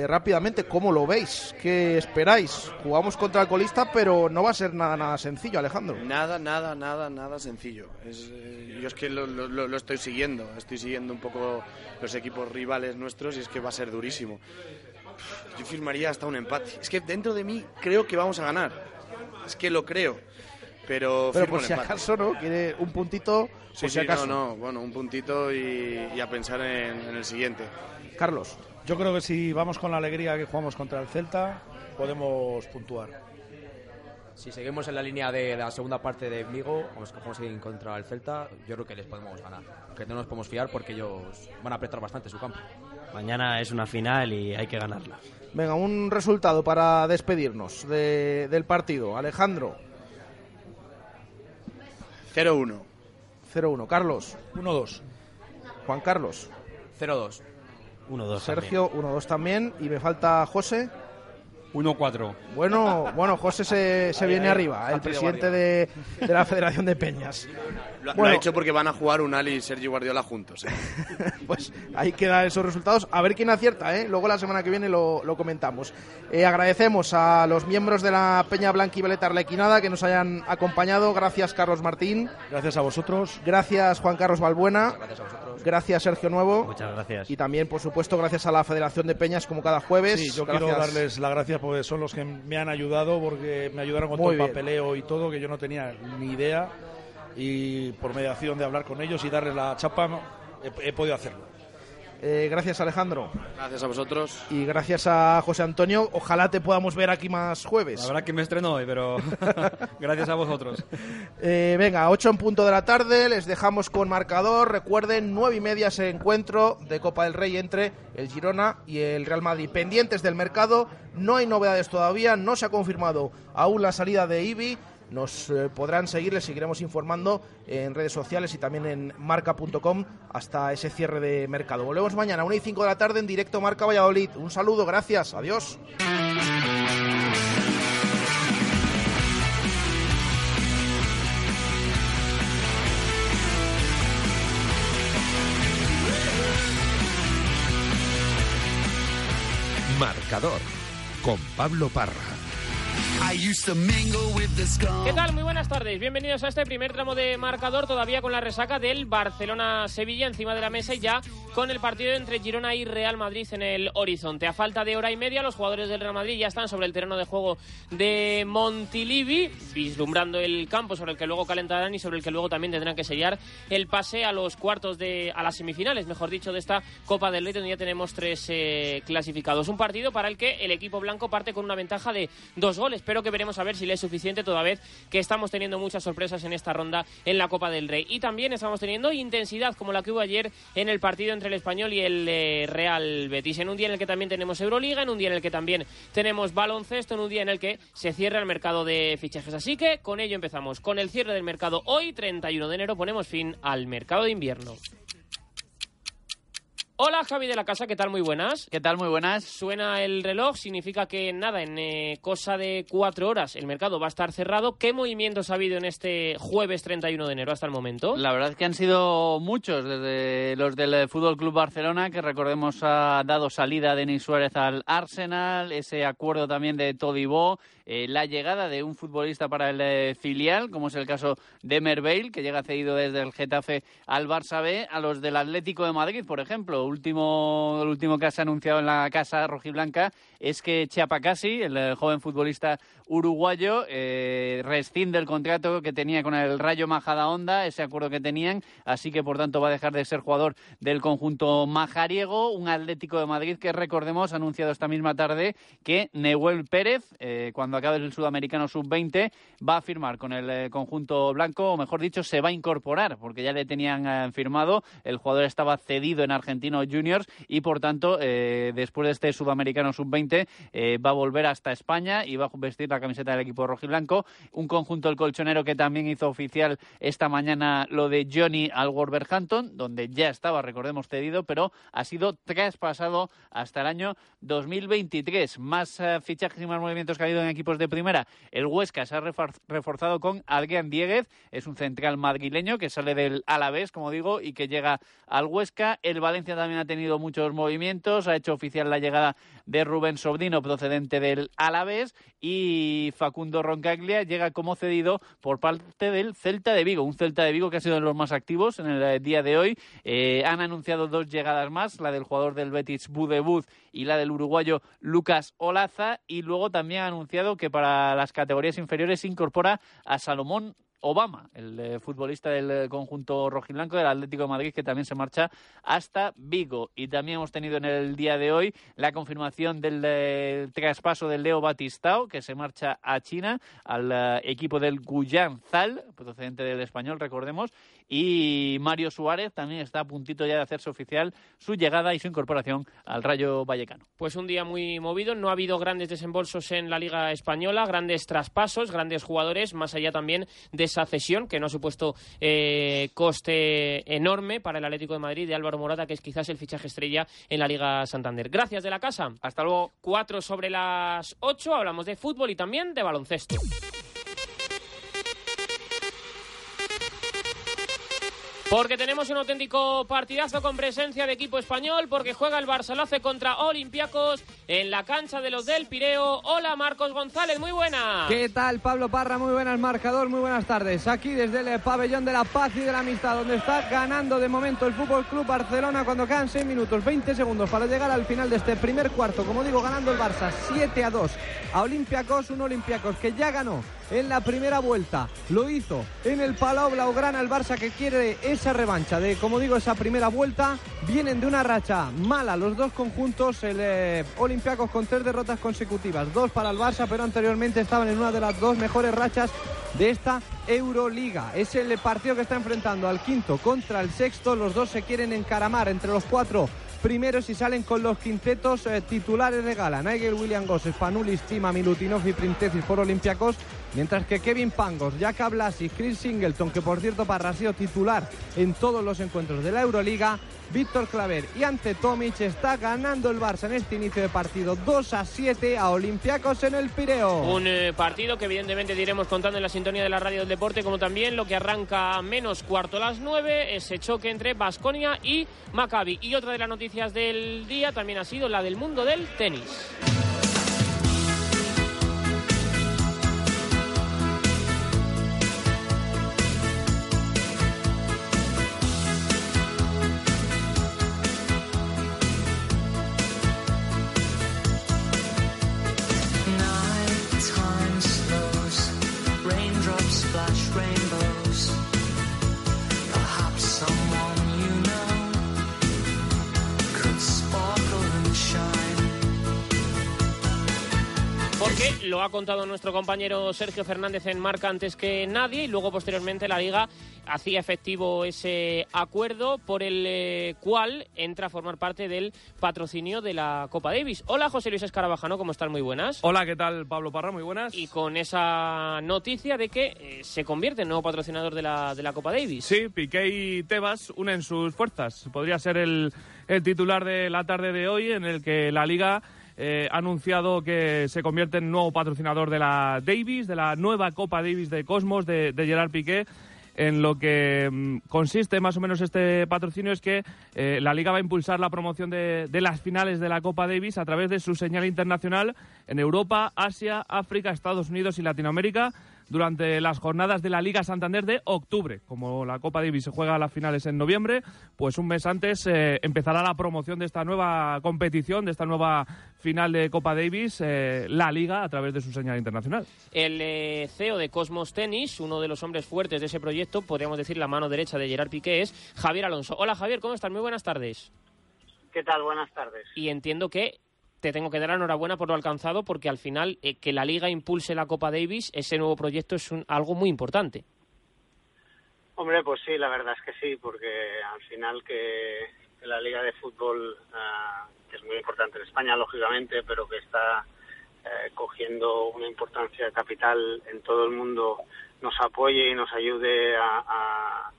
Rápidamente, ¿cómo lo veis? ¿Qué esperáis? Jugamos contra el colista, pero no va a ser nada sencillo, Alejandro. Nada sencillo. Yo es que lo estoy siguiendo un poco los equipos rivales nuestros, y es que va a ser durísimo. Yo firmaría hasta un empate. Es que dentro de mí creo que vamos a ganar. Es que lo creo. Pero por si acaso, ¿no? Quiere un puntito. Sí, por si acaso. No. Bueno, un puntito y a pensar en el siguiente. Carlos. Yo creo que si vamos con la alegría que jugamos contra el Celta, podemos puntuar. Si seguimos en la línea de la segunda parte de Vigo, vamos a ir contra el Celta, yo creo que les podemos ganar. Que no nos podemos fiar, porque ellos van a apretar bastante su campo. Mañana es una final y hay que ganarla. Venga, un resultado para despedirnos del partido. Alejandro. 0-1. 0-1. Carlos. 1-2. Juan Carlos. 0-2. 1-2. Sergio, 1-2 también. Y me falta José. 1-4. Bueno, José se viene arriba, el presidente de la Federación de Peñas. Lo ha hecho porque van a jugar Ünal y Sergio Guardiola juntos. Pues ahí quedan esos resultados. A ver quién acierta, ¿eh? Luego la semana que viene lo comentamos. Agradecemos a los miembros de la Peña Blanquivioleta Arlequinada que nos hayan acompañado. Gracias, Carlos Martín. Gracias a vosotros. Gracias, Juan Carlos Balbuena. Gracias a vosotros. Gracias, Sergio Nuevo. Muchas gracias. Y también, por supuesto, gracias a la Federación de Peñas, como cada jueves. Sí, yo quiero darles las gracias, porque son los que me han ayudado, porque me ayudaron con todo el papeleo y todo, que yo no tenía ni idea, y por mediación de hablar con ellos y darles la chapa he podido hacerlo. Gracias, Alejandro. Gracias a vosotros. Y gracias a José Antonio. Ojalá te podamos ver aquí más jueves. La verdad que me estreno hoy, pero gracias a vosotros. Venga, 8:00 de la tarde. Les dejamos con marcador. Recuerden, 9:30 ese encuentro de Copa del Rey entre el Girona y el Real Madrid. Pendientes del mercado. No hay novedades todavía. No se ha confirmado aún la salida de Ivi. Nos podrán seguir, les seguiremos informando en redes sociales y también en marca.com hasta ese cierre de mercado. Volvemos mañana a 1:05 de la tarde en directo Marca Valladolid. Un saludo, gracias, adiós. Marcador con Pablo Parra. ¿Qué tal? Muy buenas tardes. Bienvenidos a este primer tramo de marcador, todavía con la resaca del Barcelona-Sevilla encima de la mesa y ya con el partido entre Girona y Real Madrid en el horizonte. A falta de 1:30, los jugadores del Real Madrid ya están sobre el terreno de juego de Montilivi, vislumbrando el campo sobre el que luego calentarán y sobre el que luego también tendrán que sellar el pase a los a las semifinales, mejor dicho, de esta Copa del Rey, donde ya tenemos 3 clasificados. Un partido para el que el equipo blanco parte con una ventaja de 2 goles, pero que veremos a ver si le es suficiente, toda vez que estamos teniendo muchas sorpresas en esta ronda en la Copa del Rey. Y también estamos teniendo intensidad como la que hubo ayer en el partido entre el Español y el Real Betis, en un día en el que también tenemos Euroliga, en un día en el que también tenemos baloncesto, en un día en el que se cierra el mercado de fichajes. Así que con ello empezamos, con el cierre del mercado. Hoy, 31 de enero, ponemos fin al mercado de invierno. Hola, Javi de la Casa, ¿qué tal? Muy buenas. ¿Qué tal? Muy buenas. Suena el reloj, significa que nada, en cosa de 4 horas el mercado va a estar cerrado. ¿Qué movimientos ha habido en este jueves 31 de enero hasta el momento? La verdad es que han sido muchos, desde los del Fútbol Club Barcelona, que recordemos ha dado salida a Denis Suárez al Arsenal, ese acuerdo también de Todibo, la llegada de un futbolista para el filial, como es el caso de Merveil, que llega cedido desde el Getafe al Barça B, a los del Atlético de Madrid, por ejemplo. Lo último que se ha anunciado en la Casa Rojiblanca es que Chiapacasi, el joven futbolista uruguayo, rescinde el contrato que tenía con el Rayo Majadahonda, ese acuerdo que tenían, así que por tanto va a dejar de ser jugador del conjunto majariego. Un Atlético de Madrid que, recordemos, ha anunciado esta misma tarde que Nahuel Pérez, cuando acabe el Sudamericano Sub-20, va a firmar con el conjunto blanco, o mejor dicho, se va a incorporar, porque ya le tenían firmado, el jugador estaba cedido en Argentina Juniors y por tanto después de este Sudamericano Sub-20 va a volver hasta España y va a vestir la camiseta del equipo rojiblanco. Un conjunto el colchonero que también hizo oficial esta mañana lo de Johnny al Wolverhampton, donde ya estaba, recordemos, cedido, pero ha sido traspasado hasta el año 2023. Más fichajes y más movimientos que ha habido en equipos de primera. El Huesca se ha reforzado con Alguian Dieguez, es un central madrileño que sale del Alavés, como digo, y que llega al Huesca. El Valencia también ha tenido muchos movimientos, ha hecho oficial la llegada de Rubén Sobrino, procedente del Alavés, y Facundo Roncaglia llega como cedido por parte del Celta de Vigo, un Celta de Vigo que ha sido de los más activos en el día de hoy. Han anunciado 2 llegadas más, la del jugador del Betis Budebuz y la del uruguayo Lucas Olaza, y luego también ha anunciado que para las categorías inferiores se incorpora a Salomón Obama, el futbolista del conjunto rojiblanco del Atlético de Madrid, que también se marcha hasta Vigo. Y también hemos tenido en el día de hoy la confirmación del traspaso de Leo Batistao, que se marcha a China, al equipo del Guyan Zal, procedente del Español, recordemos. Y Mario Suárez también está a puntito ya de hacerse oficial su llegada y su incorporación al Rayo Vallecano. Pues un día muy movido, no ha habido grandes desembolsos en la Liga Española, grandes traspasos, grandes jugadores, más allá también de esa cesión que no ha supuesto coste enorme para el Atlético de Madrid de Álvaro Morata, que es quizás el fichaje estrella en la Liga Santander. Gracias de la Casa. Hasta luego. 4:08, hablamos de fútbol y también de baloncesto. Porque tenemos un auténtico partidazo con presencia de equipo español, porque juega el Barça, lo hace contra Olympiacos en la cancha de los del Pireo. Hola, Marcos González, muy buenas. ¿Qué tal, Pablo Parra? Muy buenas, marcador, muy buenas tardes. Aquí desde el pabellón de la Paz y de la Amistad, donde está ganando de momento el Fútbol Club Barcelona cuando quedan 6 minutos, 20 segundos para llegar al final de este primer cuarto. Como digo, ganando el Barça 7-2 a Olympiacos, un Olympiacos que ya ganó en la primera vuelta. Lo hizo en el Palau Blaugrana, el Barça que quiere esa revancha de, como digo, esa primera vuelta. Vienen de una racha mala los dos conjuntos, el Olympiacos con 3 derrotas consecutivas, 2 para el Barça, pero anteriormente estaban en una de las 2 mejores rachas de esta Euroliga. Es el partido que está enfrentando al quinto contra el sexto, los dos se quieren encaramar entre los 4 primeros y salen con los quintetos titulares de gala: Nigel Williams-Goss, Spanulis, Tima, Milutinov y Printezis por Olympiacos, mientras que Kevin Pangos, Jaca Blasi, Chris Singleton, que por cierto Parra ha sido titular en todos los encuentros de la Euroliga, Víctor Claver y Ante Tomic. Está ganando el Barça en este inicio de partido 2-7 a Olympiacos en el Pireo. Un partido que evidentemente te iremos contando en la sintonía de la radio del deporte, como también lo que arranca menos cuarto a las 9, ese choque entre Baskonia y Maccabi. Y otra de las noticias del día también ha sido la del mundo del tenis. lo ha contado nuestro compañero Sergio Fernández en Marca antes que nadie, y luego posteriormente la Liga hacía efectivo ese acuerdo por el cual entra a formar parte del patrocinio de la Copa Davis. Hola, José Luis Escarabajano, ¿cómo estás? Muy buenas. Hola, ¿qué tal, Pablo Parra? Muy buenas. Y con esa noticia de que se convierte en nuevo patrocinador de la Copa Davis. Sí, Piqué y Tebas unen sus fuerzas. Podría ser el titular de la tarde de hoy, en el que la Liga ha anunciado que se convierte en nuevo patrocinador de la Davis, de la nueva Copa Davis de Cosmos de Gerard Piqué. En lo que consiste más o menos este patrocinio es que la Liga va a impulsar la promoción de las finales de la Copa Davis a través de su señal internacional en Europa, Asia, África, Estados Unidos y Latinoamérica durante las jornadas de la Liga Santander de octubre. Como la Copa Davis se juega a las finales en noviembre, pues un mes antes empezará la promoción de esta nueva competición, de esta nueva final de Copa Davis, la Liga, a través de su señal internacional. El CEO de Cosmos Tennis, uno de los hombres fuertes de ese proyecto, podríamos decir la mano derecha de Gerard Piqué, es Javier Alonso. Hola, Javier, ¿cómo estás? Muy buenas tardes. ¿Qué tal? Buenas tardes. Y entiendo que te tengo que dar enhorabuena por lo alcanzado, porque al final que la Liga impulse la Copa Davis, ese nuevo proyecto es algo muy importante. Hombre, pues sí, la verdad es que sí, porque al final que la Liga de Fútbol, que es muy importante en España, lógicamente, pero que está cogiendo una importancia capital en todo el mundo, nos apoye y nos ayude a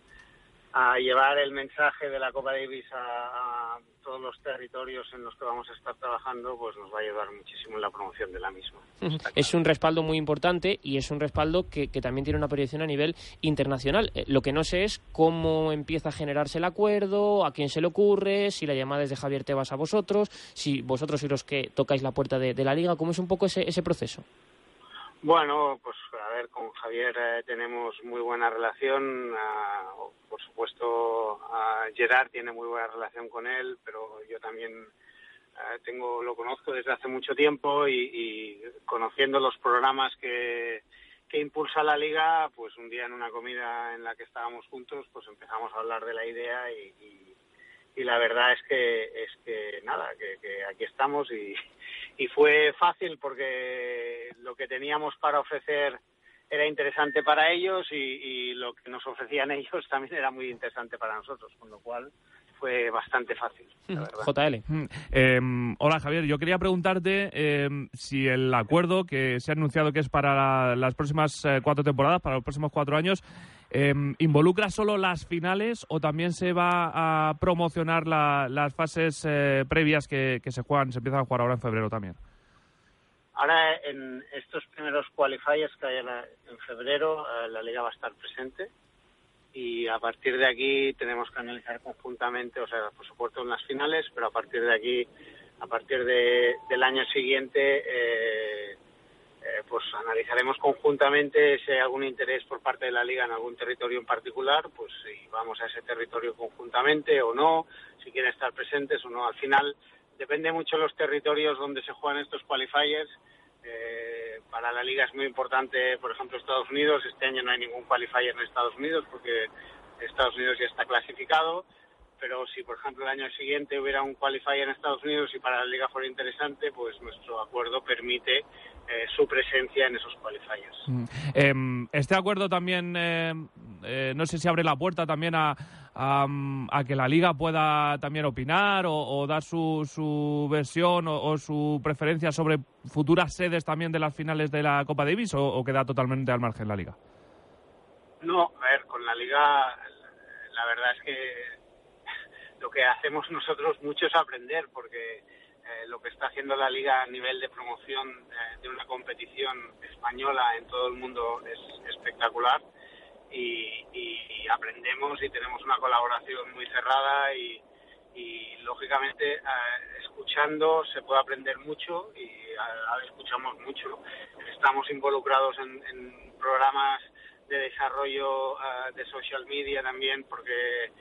llevar el mensaje de la Copa Davis a todos los territorios en los que vamos a estar trabajando, pues nos va a ayudar muchísimo en la promoción de la misma. Uh-huh. Es un respaldo muy importante y es un respaldo que también tiene una proyección a nivel internacional. Lo que no sé es cómo empieza a generarse el acuerdo, a quién se le ocurre, si la llamada es de Javier Tebas a vosotros, si vosotros sois los que tocáis la puerta de la Liga, ¿cómo es un poco ese proceso? Bueno, pues a ver, con Javier tenemos muy buena relación, por supuesto Gerard tiene muy buena relación con él, pero yo también lo conozco desde hace mucho tiempo y conociendo los programas que impulsa la Liga, pues un día en una comida en la que estábamos juntos, pues empezamos a hablar de la idea y la verdad es que nada, que aquí estamos y fue fácil porque lo que teníamos para ofrecer era interesante para ellos y lo que nos ofrecían ellos también era muy interesante para nosotros, con lo cual fue bastante fácil, la verdad. JL. Hola, Javier. Yo quería preguntarte si el acuerdo que se ha anunciado que es para las próximas 4 temporadas, para los próximos 4 años, ¿involucra solo las finales o también se va a promocionar las fases previas que se empiezan a jugar ahora en febrero también? Ahora, en estos primeros qualifiers que hay en febrero, la Liga va a estar presente. Y a partir de aquí tenemos que analizar conjuntamente, o sea, por supuesto en las finales, pero a partir de aquí, a partir del año siguiente, pues analizaremos conjuntamente si hay algún interés por parte de la Liga en algún territorio en particular, pues si vamos a ese territorio conjuntamente o no, si quieren estar presentes o no. Al final depende mucho de los territorios donde se juegan estos qualifiers. Para la Liga es muy importante, por ejemplo, Estados Unidos. Este año no hay ningún qualifier en Estados Unidos porque Estados Unidos ya está clasificado, pero si, por ejemplo, el año siguiente hubiera un qualifier en Estados Unidos y para la Liga fuera interesante, pues nuestro acuerdo permite su presencia en esos qualifiers. Este acuerdo también, no sé si abre la puerta también a que la Liga pueda también opinar o dar su versión o su preferencia sobre futuras sedes también de las finales de la Copa Davis, o queda totalmente al margen la Liga. No, a ver, con la Liga la verdad es que lo que hacemos nosotros mucho es aprender, porque lo que está haciendo la Liga a nivel de promoción de una competición española en todo el mundo es espectacular. Y aprendemos y tenemos una colaboración muy cerrada y lógicamente escuchando se puede aprender mucho y escuchamos mucho. Estamos involucrados en programas de desarrollo de social media también, porque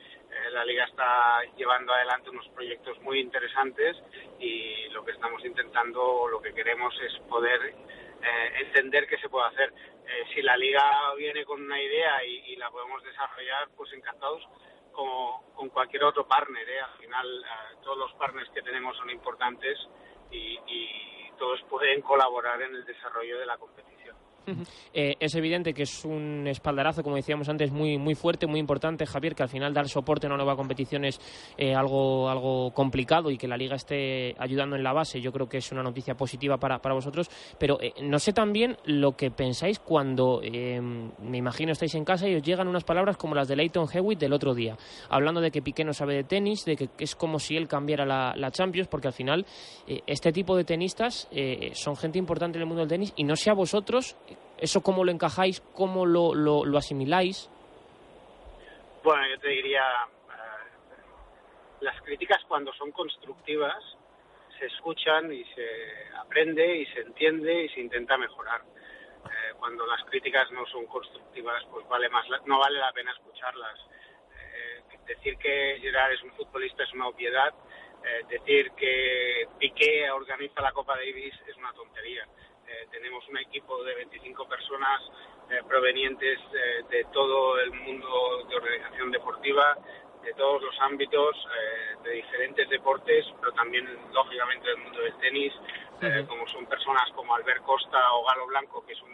la Liga está llevando adelante unos proyectos muy interesantes y lo que estamos intentando o lo que queremos es poder entender qué se puede hacer. Si la Liga viene con una idea y la podemos desarrollar, pues encantados, como con cualquier otro partner. Al final todos los partners que tenemos son importantes y todos pueden colaborar en el desarrollo de la competición. Es evidente que es un espaldarazo, como decíamos antes, muy fuerte, muy importante, Javier, que al final dar soporte en una nueva competición es algo complicado, y que la Liga esté ayudando en la base, yo creo que es una noticia positiva para vosotros, pero no sé también lo que pensáis cuando, me imagino, estáis en casa y os llegan unas palabras como las de Leighton Hewitt del otro día, hablando de que Piqué no sabe de tenis, de que es como si él cambiara la Champions, porque al final este tipo de tenistas son gente importante en el mundo del tenis, y no sé a vosotros ¿eso cómo lo encajáis? ¿Cómo lo asimiláis? Bueno, yo te diría, las críticas, cuando son constructivas, se escuchan y se aprende y se entiende y se intenta mejorar. Cuando las críticas no son constructivas, pues no vale la pena escucharlas. Decir que Gerard es un futbolista es una obviedad. Decir que Piqué organiza la Copa Davis es una tontería. Tenemos un equipo de 25 personas provenientes de todo el mundo de organización deportiva, de todos los ámbitos, de diferentes deportes, pero también, lógicamente, del mundo del tenis, como son personas como Albert Costa o Galo Blanco, que son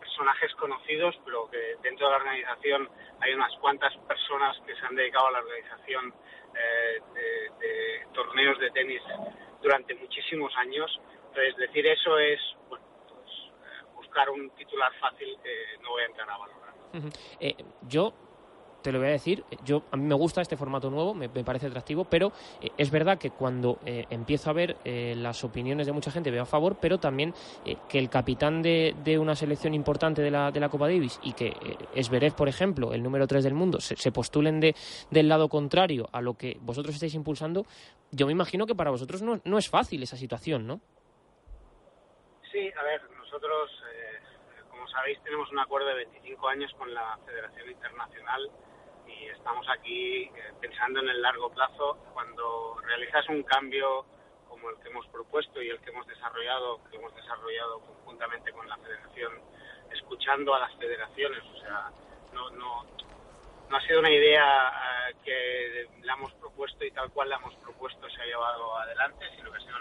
personajes conocidos, pero que dentro de la organización hay unas cuantas personas que se han dedicado a la organización de torneos de tenis durante muchísimos años. Entonces, decir eso es buscar un titular fácil que no voy a entrar a valorar. Yo te lo voy a decir, a mí me gusta este formato nuevo, me parece atractivo, pero es verdad que cuando empiezo a ver las opiniones de mucha gente, veo a favor, pero también que el capitán de una selección importante de la Copa Davis, y que Esberez, por ejemplo, el número 3 del mundo, se postulen del lado contrario a lo que vosotros estáis impulsando, yo me imagino que para vosotros no es fácil esa situación, ¿no? Sí, a ver, nosotros, como sabéis, tenemos un acuerdo de 25 años con la Federación Internacional, y estamos aquí pensando en el largo plazo. Cuando realizas un cambio como el que hemos propuesto y el que hemos desarrollado, conjuntamente con la Federación, escuchando a las federaciones, o sea, no ha sido una idea que la hemos propuesto y tal cual la hemos propuesto se ha llevado adelante, sino que ha sido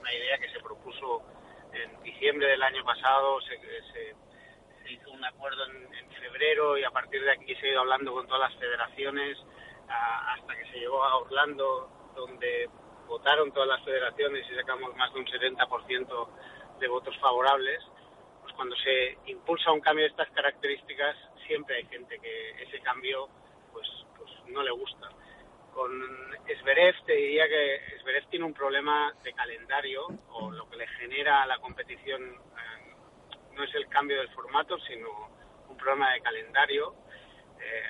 una idea que se propuso en diciembre del año pasado, se hizo un acuerdo en febrero, y a partir de aquí se ha ido hablando con todas las federaciones hasta que se llegó a Orlando, donde votaron todas las federaciones y sacamos más de un 70% de votos favorables. Pues cuando se impulsa un cambio de estas características, siempre hay gente que ese cambio pues no le gusta. Con Esberez te diría que Esberez tiene un problema de calendario, o lo que le genera a la competición no es el cambio del formato, sino un problema de calendario.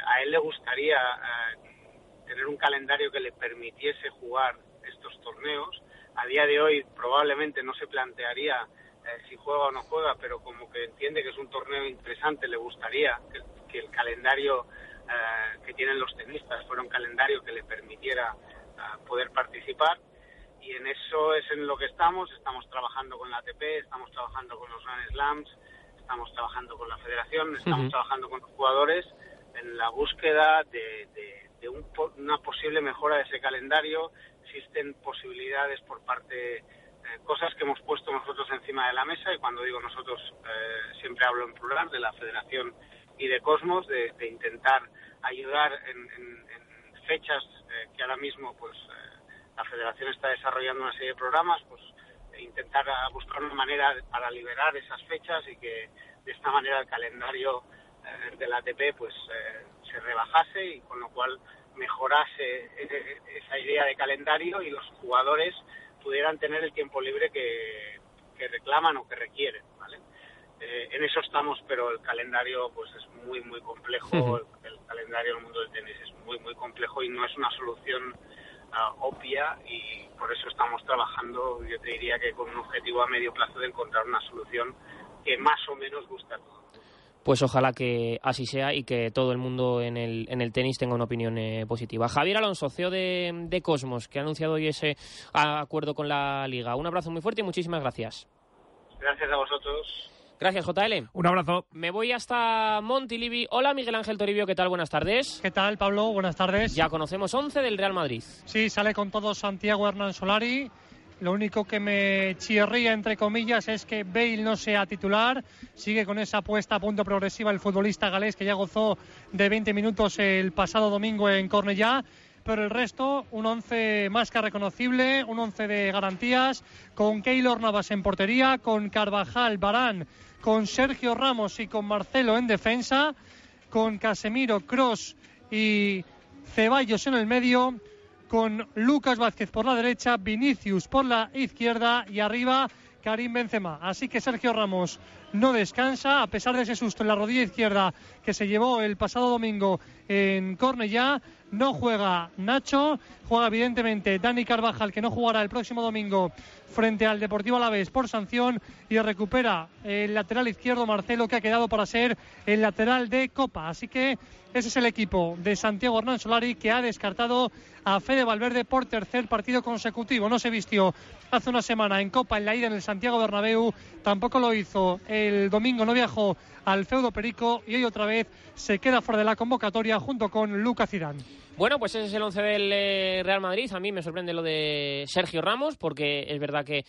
A él le gustaría tener un calendario que le permitiese jugar estos torneos. A día de hoy probablemente no se plantearía si juega o no juega, pero como que entiende que es un torneo interesante, le gustaría que el calendario que tienen los tenistas fuera un calendario que le permitiera poder participar, y en eso es en lo que estamos trabajando con la ATP, estamos trabajando con los Grand Slams, estamos trabajando con la Federación, estamos trabajando con los jugadores en la búsqueda de una posible mejora de ese calendario. Existen posibilidades por parte cosas que hemos puesto nosotros encima de la mesa, y cuando digo nosotros siempre hablo en plural, de la Federación y de Cosmos, de intentar ayudar en fechas que ahora mismo la Federación está desarrollando una serie de programas, intentar buscar una manera para liberar esas fechas, y que de esta manera el calendario de la ATP se rebajase, y con lo cual mejorase esa idea de calendario y los jugadores pudieran tener el tiempo libre que reclaman o que requieren, ¿vale? En eso estamos, pero el calendario es muy complejo. El calendario del mundo del tenis es muy complejo y no es una solución obvia, y por eso estamos trabajando, yo te diría que con un objetivo a medio plazo de encontrar una solución que más o menos guste a todos. Pues ojalá que así sea y que todo el mundo en el tenis tenga una opinión positiva. Javier Alonso, CEO de Cosmos, que ha anunciado hoy ese acuerdo con la Liga. Un abrazo muy fuerte y muchísimas gracias. Gracias a vosotros. Gracias, JL. Un abrazo. Me voy hasta Montilivi. Hola, Miguel Ángel Toribio, ¿qué tal? Buenas tardes. ¿Qué tal, Pablo? Buenas tardes. Ya conocemos 11 del Real Madrid. Sí, sale con todo Santiago Hernán Solari. Lo único que me chirría, entre comillas, es que Bale no sea titular. Sigue con esa apuesta a punto progresiva el futbolista galés, que ya gozó de 20 minutos el pasado domingo en Cornellá. Pero el resto, un 11 más que reconocible, un 11 de garantías, con Keylor Navas en portería, con Carvajal, Varane, con Sergio Ramos y con Marcelo en defensa, con Casemiro, Kroos y Ceballos en el medio, con Lucas Vázquez por la derecha, Vinicius por la izquierda y arriba Karim Benzema. Así que Sergio Ramos no descansa, a pesar de ese susto en la rodilla izquierda que se llevó el pasado domingo en Cornellá. No juega Nacho, juega evidentemente Dani Carvajal, que no jugará el próximo domingo frente al Deportivo Alavés por sanción, y recupera el lateral izquierdo Marcelo, que ha quedado para ser el lateral de Copa. Así que ese es el equipo de Santiago Hernán Solari, que ha descartado a Fede Valverde por tercer partido consecutivo. No se vistió hace una semana en Copa en la ida en el Santiago Bernabéu, tampoco lo hizo el domingo, no viajó al feudo perico y hoy otra vez se queda fuera de la convocatoria junto con Lucas Zidane. Bueno, pues ese es el once del Real Madrid. A mí me sorprende lo de Sergio Ramos, porque es verdad que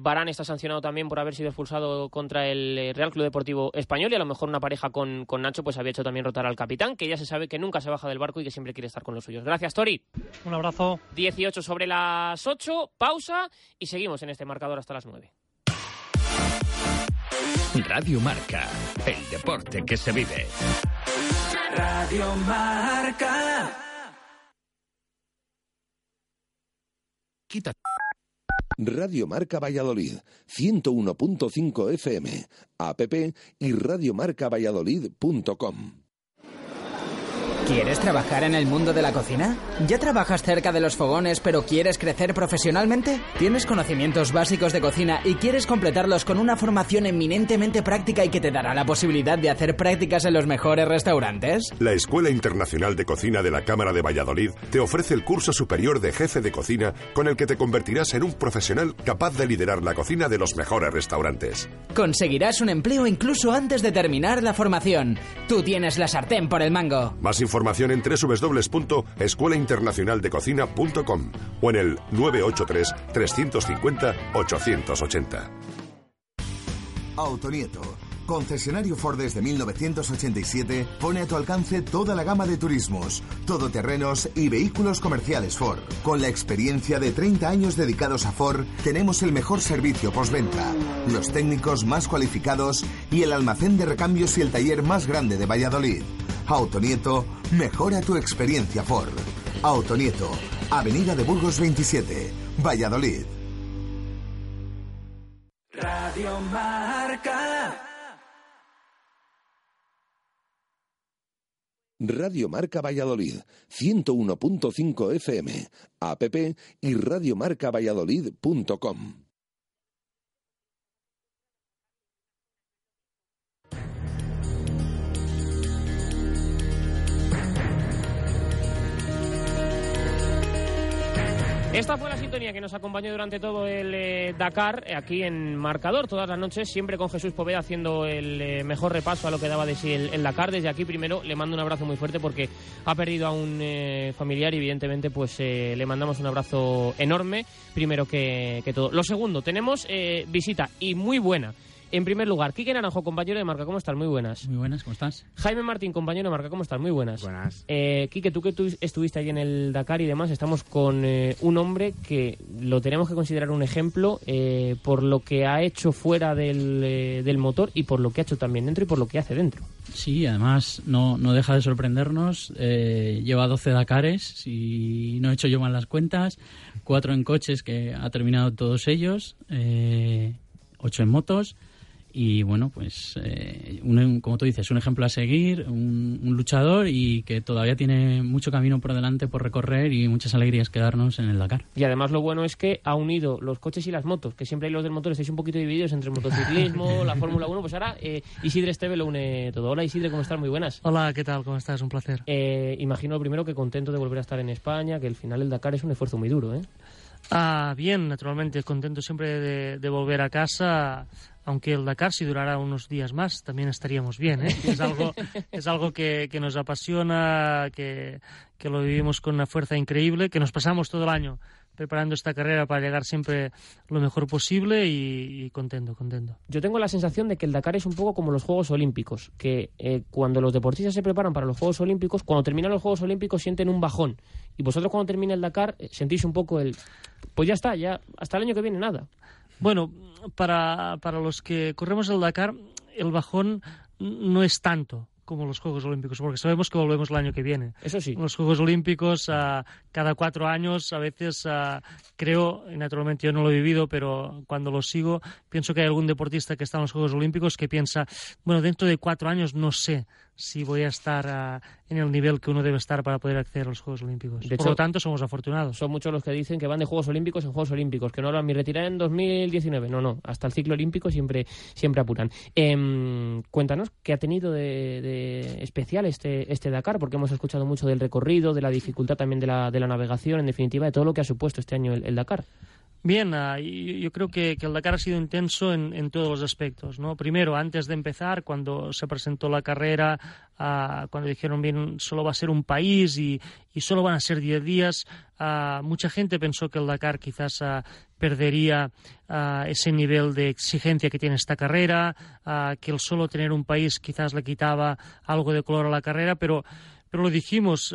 Varane está sancionado también por haber sido expulsado contra el Real Club Deportivo Español, y a lo mejor una pareja con Nacho pues había hecho también rotar al capitán, que ya se sabe que nunca se baja del barco y que siempre quiere estar con los suyos. Gracias, Tori. Un abrazo. 18 sobre las 8, pausa y seguimos en este marcador hasta las 9. Radio Marca, el deporte que se vive. Radio Marca. Quita. Radio Marca Valladolid, 101.5 FM, app y radiomarcavalladolid.com. ¿Quieres trabajar en el mundo de la cocina? ¿Ya trabajas cerca de los fogones pero quieres crecer profesionalmente? ¿Tienes conocimientos básicos de cocina y quieres completarlos con una formación eminentemente práctica y que te dará la posibilidad de hacer prácticas en los mejores restaurantes? La Escuela Internacional de Cocina de la Cámara de Valladolid te ofrece el curso superior de jefe de cocina, con el que te convertirás en un profesional capaz de liderar la cocina de los mejores restaurantes. Conseguirás un empleo incluso antes de terminar la formación. Tú tienes la sartén por el mango. Más información en www.escuelainternacionaldecocina.com o en el 983 350 880. Autonieto, concesionario Ford desde 1987, pone a tu alcance toda la gama de turismos, todoterrenos y vehículos comerciales Ford. Con la experiencia de 30 años dedicados a Ford, tenemos el mejor servicio postventa, los técnicos más cualificados y el almacén de recambios y el taller más grande de Valladolid. Autonieto, mejora tu experiencia Ford. Autonieto, Avenida de Burgos 27, Valladolid. Radio Marca. Radio Marca Valladolid, 101.5 FM, app y radiomarcavalladolid.com. Esta fue la sintonía que nos acompañó durante todo el Dakar, aquí en Marcador, todas las noches, siempre con Jesús Poveda haciendo el mejor repaso a lo que daba de sí el Dakar. Desde aquí, primero, le mando un abrazo muy fuerte porque ha perdido a un familiar y, evidentemente, pues le mandamos un abrazo enorme, primero que todo. Lo segundo, tenemos visita, y muy buena. En primer lugar, Quique Naranjo, compañero de Marca, ¿cómo estás? Muy buenas. Muy buenas, ¿cómo estás? Jaime Martín, compañero de Marca, ¿cómo estás? Muy buenas. Buenas. Quique, tú que estuviste allí en el Dakar y demás, estamos con un hombre que lo tenemos que considerar un ejemplo por lo que ha hecho fuera del motor y por lo que ha hecho también dentro y por lo que hace dentro. Sí, además no deja de sorprendernos. Lleva 12 Dakares, si no he hecho yo mal las cuentas, 4 en coches, que ha terminado todos ellos, 8 en motos. Y bueno, pues como tú dices, un ejemplo a seguir, un luchador, y que todavía tiene mucho camino por delante por recorrer y muchas alegrías que darnos en el Dakar. Y además lo bueno es que ha unido los coches y las motos, que siempre hay los del motor, estáis un poquito divididos entre el motociclismo, la Fórmula 1, pues ahora Isidre Esteve lo une todo. Hola Isidre, ¿cómo estás? Muy buenas. Hola, ¿qué tal? ¿Cómo estás? Un placer. Imagino primero que contento de volver a estar en España, que al final el Dakar es un esfuerzo muy duro, ¿eh? Ah, bien, naturalmente, contento siempre de volver a casa. Aunque el Dakar, si durara unos días más, también estaríamos bien, ¿eh? Es algo que nos apasiona, que lo vivimos con una fuerza increíble, que nos pasamos todo el año preparando esta carrera para llegar siempre lo mejor posible y contento. Yo tengo la sensación de que el Dakar es un poco como los Juegos Olímpicos, que cuando los deportistas se preparan para los Juegos Olímpicos, cuando terminan los Juegos Olímpicos sienten un bajón, y vosotros cuando termina el Dakar sentís un poco el pues ya está, ya hasta el año que viene nada. Bueno, para los que corremos el Dakar, el bajón no es tanto como los Juegos Olímpicos, porque sabemos que volvemos el año que viene. Eso sí. Los Juegos Olímpicos, cada 4 años, a veces creo, y naturalmente yo no lo he vivido, pero cuando lo sigo, pienso que hay algún deportista que está en los Juegos Olímpicos que piensa, bueno, dentro de 4 años no sé si voy a estar en el nivel que uno debe estar para poder acceder a los Juegos Olímpicos. De hecho, por lo tanto, somos afortunados. Son muchos los que dicen que van de Juegos Olímpicos en Juegos Olímpicos, que no hablan, mi retirada en 2019. No, hasta el ciclo olímpico siempre apuran. Cuéntanos qué ha tenido de especial este Dakar, porque hemos escuchado mucho del recorrido, de la dificultad también de la navegación, en definitiva, de todo lo que ha supuesto este año el Dakar. Bien, yo creo que el Dakar ha sido intenso en todos los aspectos, ¿no? Primero, antes de empezar, cuando se presentó la carrera, cuando dijeron, bien, solo va a ser un país y solo van a ser 10 días, mucha gente pensó que el Dakar quizás perdería ese nivel de exigencia que tiene esta carrera, que el solo tener un país quizás le quitaba algo de color a la carrera, pero lo dijimos,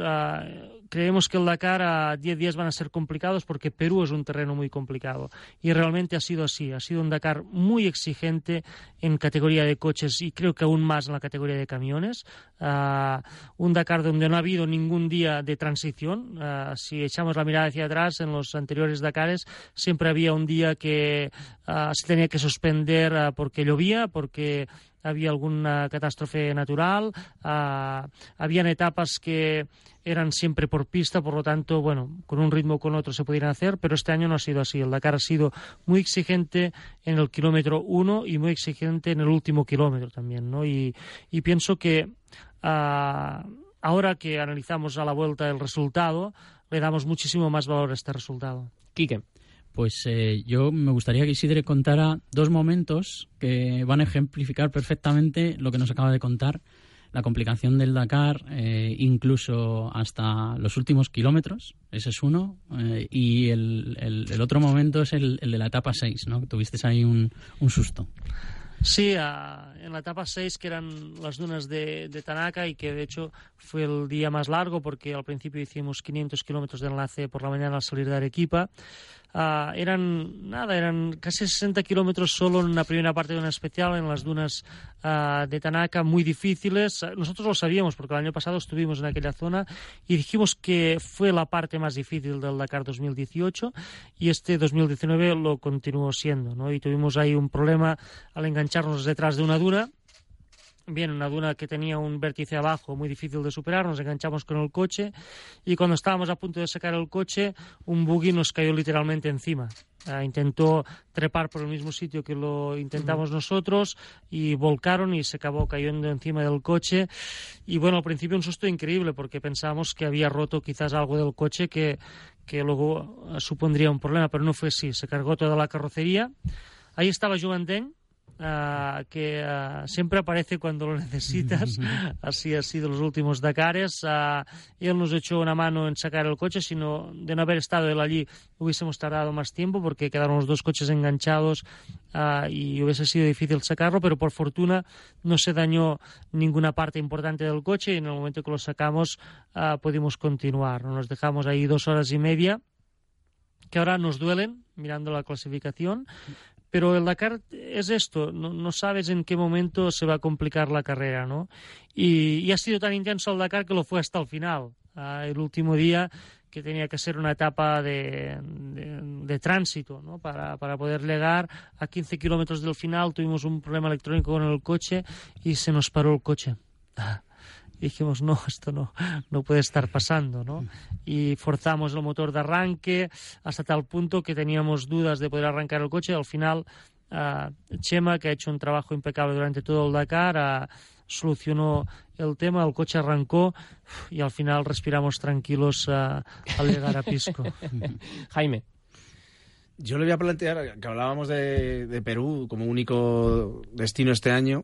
creemos que el Dakar a 10 días van a ser complicados porque Perú es un terreno muy complicado. Y realmente ha sido así. Ha sido un Dakar muy exigente en categoría de coches y creo que aún más en la categoría de camiones. Un Dakar donde no ha habido ningún día de transición. Si echamos la mirada hacia atrás, en los anteriores Dakares siempre había un día que se tenía que suspender porque llovía, porque había alguna catástrofe natural, habían etapas que eran siempre por pista, por lo tanto, bueno, con un ritmo o con otro se podían hacer, pero este año no ha sido así. El Dakar ha sido muy exigente en el kilómetro 1 y muy exigente en el último kilómetro también, ¿no? Y pienso que ahora que analizamos a la vuelta el resultado, le damos muchísimo más valor a este resultado. Quique. Pues yo me gustaría que Isidre contara 2 momentos que van a ejemplificar perfectamente lo que nos acaba de contar, la complicación del Dakar, incluso hasta los últimos kilómetros, ese es uno, y el otro momento es el de la etapa 6, ¿no? Tuviste ahí un susto. Sí, en la etapa 6, que eran las dunas de Tanaka, y que de hecho fue el día más largo porque al principio hicimos 500 kilómetros de enlace por la mañana al salir de Arequipa. Eran casi 60 kilómetros solo en la primera parte de una especial, en las dunas de Tanaka, muy difíciles. Nosotros lo sabíamos porque el año pasado estuvimos en aquella zona y dijimos que fue la parte más difícil del Dakar 2018, y este 2019 lo continuó siendo, ¿no? Y tuvimos ahí un problema al engancharnos detrás de una duna. Bien, una duna que tenía un vértice abajo muy difícil de superar, nos enganchamos con el coche y cuando estábamos a punto de sacar el coche, un buggy nos cayó literalmente encima. Intentó trepar por el mismo sitio que lo intentamos nosotros y volcaron y se acabó cayendo encima del coche. Y bueno, al principio un susto increíble porque pensábamos que había roto quizás algo del coche que luego supondría un problema, pero no fue así. Se cargó toda la carrocería. Ahí estaba Juventén, que siempre aparece cuando lo necesitas. Así ha sido los últimos Dakares. Él nos echó una mano en sacar el coche, sino de no haber estado él allí hubiésemos tardado más tiempo porque quedaron los 2 coches enganchados y hubiese sido difícil sacarlo, pero por fortuna no se dañó ninguna parte importante del coche y en el momento que lo sacamos pudimos continuar. Nos dejamos ahí 2 horas y media que ahora nos duelen mirando la clasificación. Pero el Dakar es esto, no sabes en qué momento se va a complicar la carrera, ¿no? Y ha sido tan intenso el Dakar que lo fue hasta el final. El último día, que tenía que ser una etapa de tránsito, ¿no? Para poder llegar a 15 kilómetros del final, tuvimos un problema electrónico con el coche y se nos paró el coche. Dijimos, no, esto no puede estar pasando, ¿no? Y forzamos el motor de arranque hasta tal punto que teníamos dudas de poder arrancar el coche. Al final, Chema, que ha hecho un trabajo impecable durante todo el Dakar, solucionó el tema, el coche arrancó y al final respiramos tranquilos al llegar a Pisco. Jaime. Yo le voy a plantear, que hablábamos de Perú como único destino este año,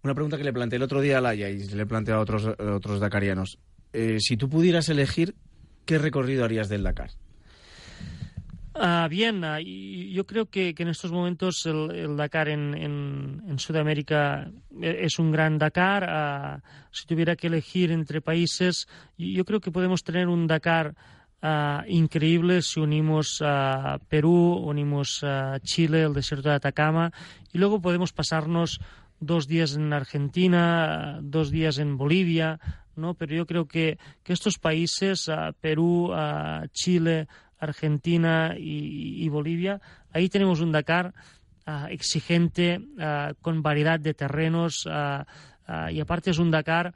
una pregunta que le planteé el otro día a Laia y le he planteado a otros dakarianos. Si tú pudieras elegir, ¿qué recorrido harías del Dakar? Bien, yo creo que en estos momentos el Dakar en Sudamérica es un gran Dakar. Si tuviera que elegir entre países, yo creo que podemos tener un Dakar increíble si unimos a Perú, unimos a Chile, el desierto de Atacama, y luego podemos pasarnos 2 días en Argentina, 2 días en Bolivia, ¿no? Pero yo creo que estos países, Perú, Chile, Argentina y Bolivia, ahí tenemos un Dakar exigente, con variedad de terrenos, y aparte es un Dakar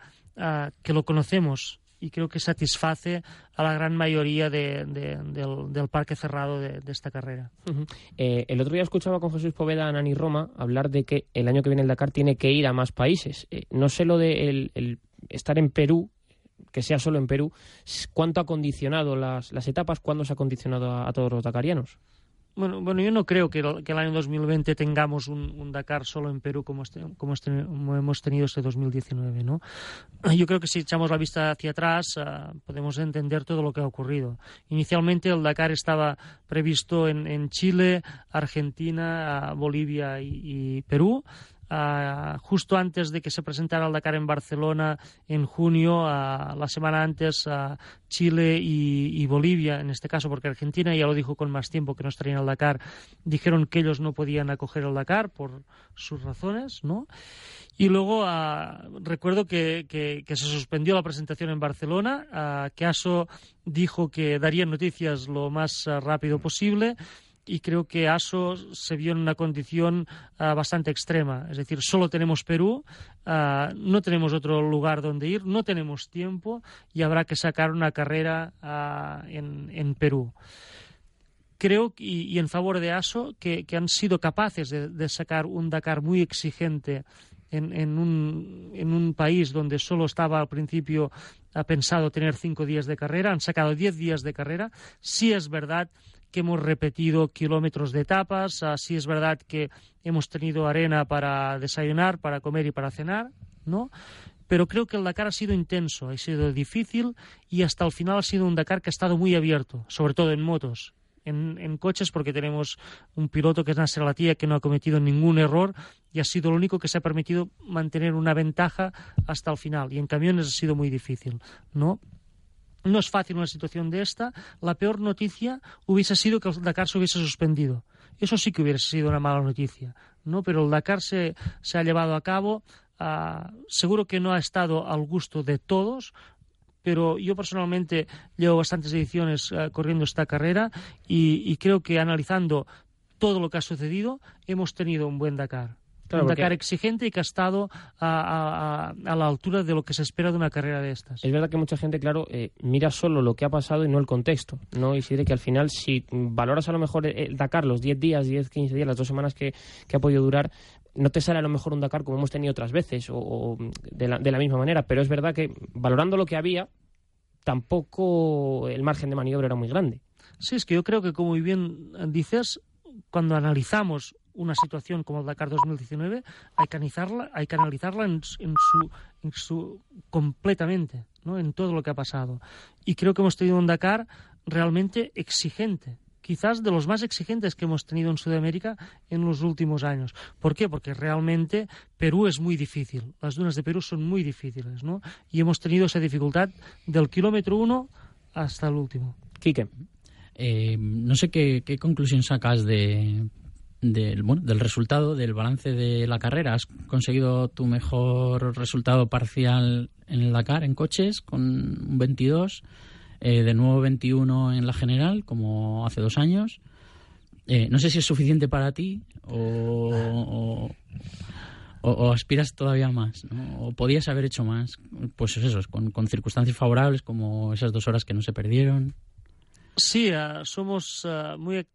que lo conocemos y creo que satisface a la gran mayoría del parque cerrado de esta carrera. Uh-huh. El otro día escuchaba con Jesús Poveda a Nani Roma hablar de que el año que viene el Dakar tiene que ir a más países. No sé lo de el estar en Perú, que sea solo en Perú, ¿cuánto ha condicionado las etapas? ¿Cuándo se ha condicionado a todos los dakarianos? Bueno, yo no creo que el año 2020 tengamos un Dakar solo en Perú como hemos tenido este 2019, ¿no? Yo creo que si echamos la vista hacia atrás podemos entender todo lo que ha ocurrido. Inicialmente el Dakar estaba previsto en Chile, Argentina, Bolivia y Perú. Justo antes de que se presentara el Dakar en Barcelona en junio, la semana antes Chile y Bolivia, en este caso porque Argentina ya lo dijo con más tiempo que nos traían el Dakar, dijeron que ellos no podían acoger el Dakar por sus razones, ¿no? Y luego recuerdo que se suspendió la presentación en Barcelona, que ASO dijo que darían noticias lo más rápido posible. Y creo que ASO se vio en una condición bastante extrema. Es decir, solo tenemos Perú, no tenemos otro lugar donde ir, no tenemos tiempo y habrá que sacar una carrera en Perú. Creo, y en favor de ASO, que han sido capaces de sacar un Dakar muy exigente en un país donde solo estaba al principio pensado tener 5 días de carrera. Han sacado 10 días de carrera. Sí es verdad que hemos repetido kilómetros de etapas, así es verdad que hemos tenido arena para desayunar, para comer y para cenar, ¿no? Pero creo que el Dakar ha sido intenso, ha sido difícil y hasta el final ha sido un Dakar que ha estado muy abierto, sobre todo en motos, en coches, porque tenemos un piloto que es Nasser Latilla que no ha cometido ningún error y ha sido el único que se ha permitido mantener una ventaja hasta el final, y en camiones ha sido muy difícil, ¿no? No es fácil una situación de esta. La peor noticia hubiese sido que el Dakar se hubiese suspendido. Eso sí que hubiera sido una mala noticia, ¿no? Pero el Dakar se ha llevado a cabo. Seguro que no ha estado al gusto de todos, pero yo personalmente llevo bastantes ediciones corriendo esta carrera y creo que analizando todo lo que ha sucedido, hemos tenido un buen Dakar. Claro, un Dakar exigente y que ha estado a la altura de lo que se espera de una carrera de estas. Es verdad que mucha gente, claro, mira solo lo que ha pasado y no el contexto, ¿no? Y se dice que al final, si valoras a lo mejor el Dakar los 10 días, 10, 15 días, las 2 semanas que ha podido durar, no te sale a lo mejor un Dakar como hemos tenido otras veces o de la misma manera. Pero es verdad que valorando lo que había, tampoco el margen de maniobra era muy grande. Sí, es que yo creo que, como muy bien dices, cuando analizamos una situación como el Dakar 2019 hay que analizarla en su completamente, ¿no? En todo lo que ha pasado, y creo que hemos tenido un Dakar realmente exigente, quizás de los más exigentes que hemos tenido en Sudamérica en los últimos años. ¿Por qué? Porque realmente Perú es muy difícil, las dunas de Perú son muy difíciles, ¿no? Y hemos tenido esa dificultad del kilómetro 1 hasta el último. Quique, no sé qué conclusión sacas del resultado, del balance de la carrera. ¿Has conseguido tu mejor resultado parcial en el Dakar, en coches, con un 22, de nuevo 21 en la general, como hace 2 años? No sé si es suficiente para ti o aspiras todavía más, ¿no? O podías haber hecho más, pues eso, con circunstancias favorables, como esas 2 horas que no se perdieron. Sí, somos muy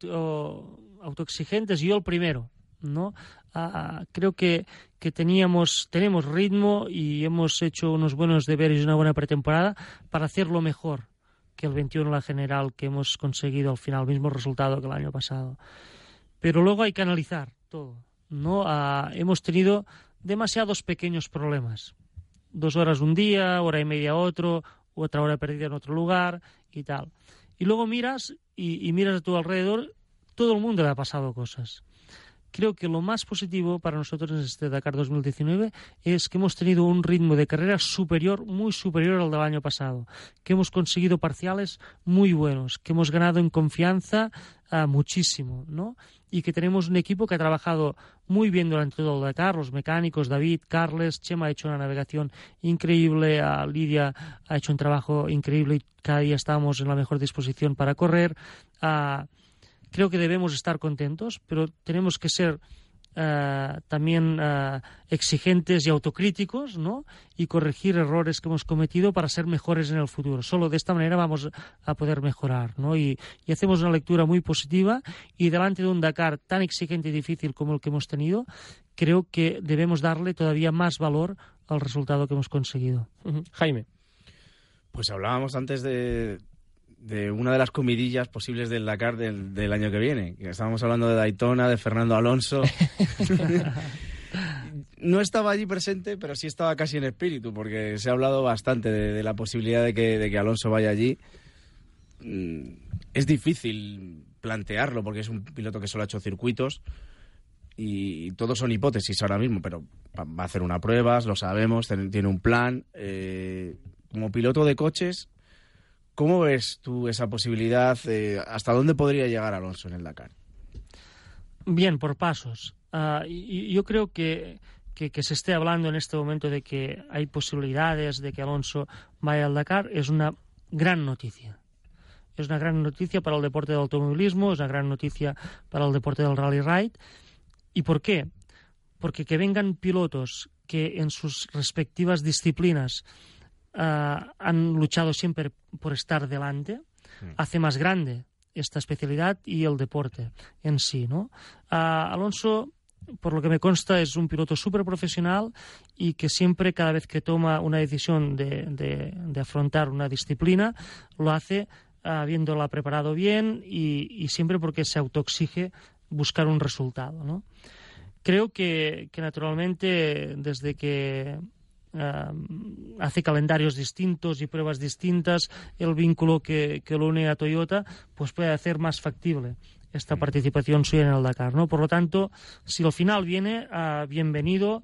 autoexigentes, yo el primero, ¿no? Creo que tenemos ritmo y hemos hecho unos buenos deberes y una buena pretemporada para hacerlo mejor que el 21 en la general, que hemos conseguido al final el mismo resultado que el año pasado. Pero luego hay que analizar todo, ¿no? Hemos tenido demasiados pequeños problemas. 2 horas un día, hora y media otro, otra hora perdida en otro lugar y tal. Y luego miras y miras a tu alrededor Todo el mundo le ha pasado cosas. Creo que lo más positivo para nosotros en este Dakar 2019 es que hemos tenido un ritmo de carrera superior, muy superior al del año pasado, que hemos conseguido parciales muy buenos, que hemos ganado en confianza muchísimo, ¿no? Y que tenemos un equipo que ha trabajado muy bien durante todo el Dakar, los mecánicos, David, Carles, Chema ha hecho una navegación increíble, Lidia ha hecho un trabajo increíble y cada día estamos en la mejor disposición para correr. Creo que debemos estar contentos, pero tenemos que ser también exigentes y autocríticos, ¿no? Y corregir errores que hemos cometido para ser mejores en el futuro. Solo de esta manera vamos a poder mejorar, ¿no? Y hacemos una lectura muy positiva y delante de un Dakar tan exigente y difícil como el que hemos tenido, creo que debemos darle todavía más valor al resultado que hemos conseguido. Jaime. Pues hablábamos antes de una de las comidillas posibles del Dakar del año que viene. Estábamos hablando de Daytona, de Fernando Alonso. No estaba allí presente, pero sí estaba casi en espíritu, porque se ha hablado bastante de la posibilidad de que Alonso vaya allí. Es difícil plantearlo, porque es un piloto que solo ha hecho circuitos, y todos son hipótesis ahora mismo, pero va a hacer unas pruebas, lo sabemos, tiene un plan. Como piloto de coches, ¿cómo ves tú esa posibilidad? ¿Hasta dónde podría llegar Alonso en el Dakar? Bien, por pasos. Yo creo que se esté hablando en este momento de que hay posibilidades de que Alonso vaya al Dakar. Es una gran noticia. Es una gran noticia para el deporte del automovilismo, es una gran noticia para el deporte del rally ride. ¿Y por qué? Porque que vengan pilotos que en sus respectivas disciplinas han luchado siempre por estar delante, hace más grande esta especialidad y el deporte en sí, ¿no? Alonso, por lo que me consta, es un piloto súper profesional y que siempre, cada vez que toma una decisión de afrontar una disciplina, lo hace habiéndola preparado bien y siempre porque se autoexige buscar un resultado, ¿no? Creo que naturalmente, desde que hace calendarios distintos y pruebas distintas, el vínculo que lo une a Toyota, pues puede hacer más factible esta participación suya en el Dakar, ¿no? Por lo tanto, si al final viene, bienvenido.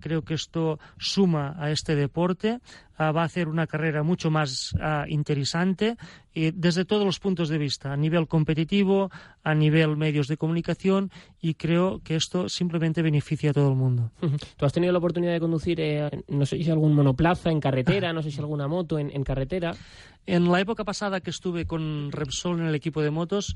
Creo que esto suma a este deporte, va a hacer una carrera mucho más interesante desde todos los puntos de vista, a nivel competitivo, a nivel medios de comunicación, y creo que esto simplemente beneficia a todo el mundo. ¿Tú has tenido la oportunidad de conducir, no sé si algún monoplaza en carretera, no sé si alguna moto en carretera? En la época pasada que estuve con Repsol en el equipo de motos,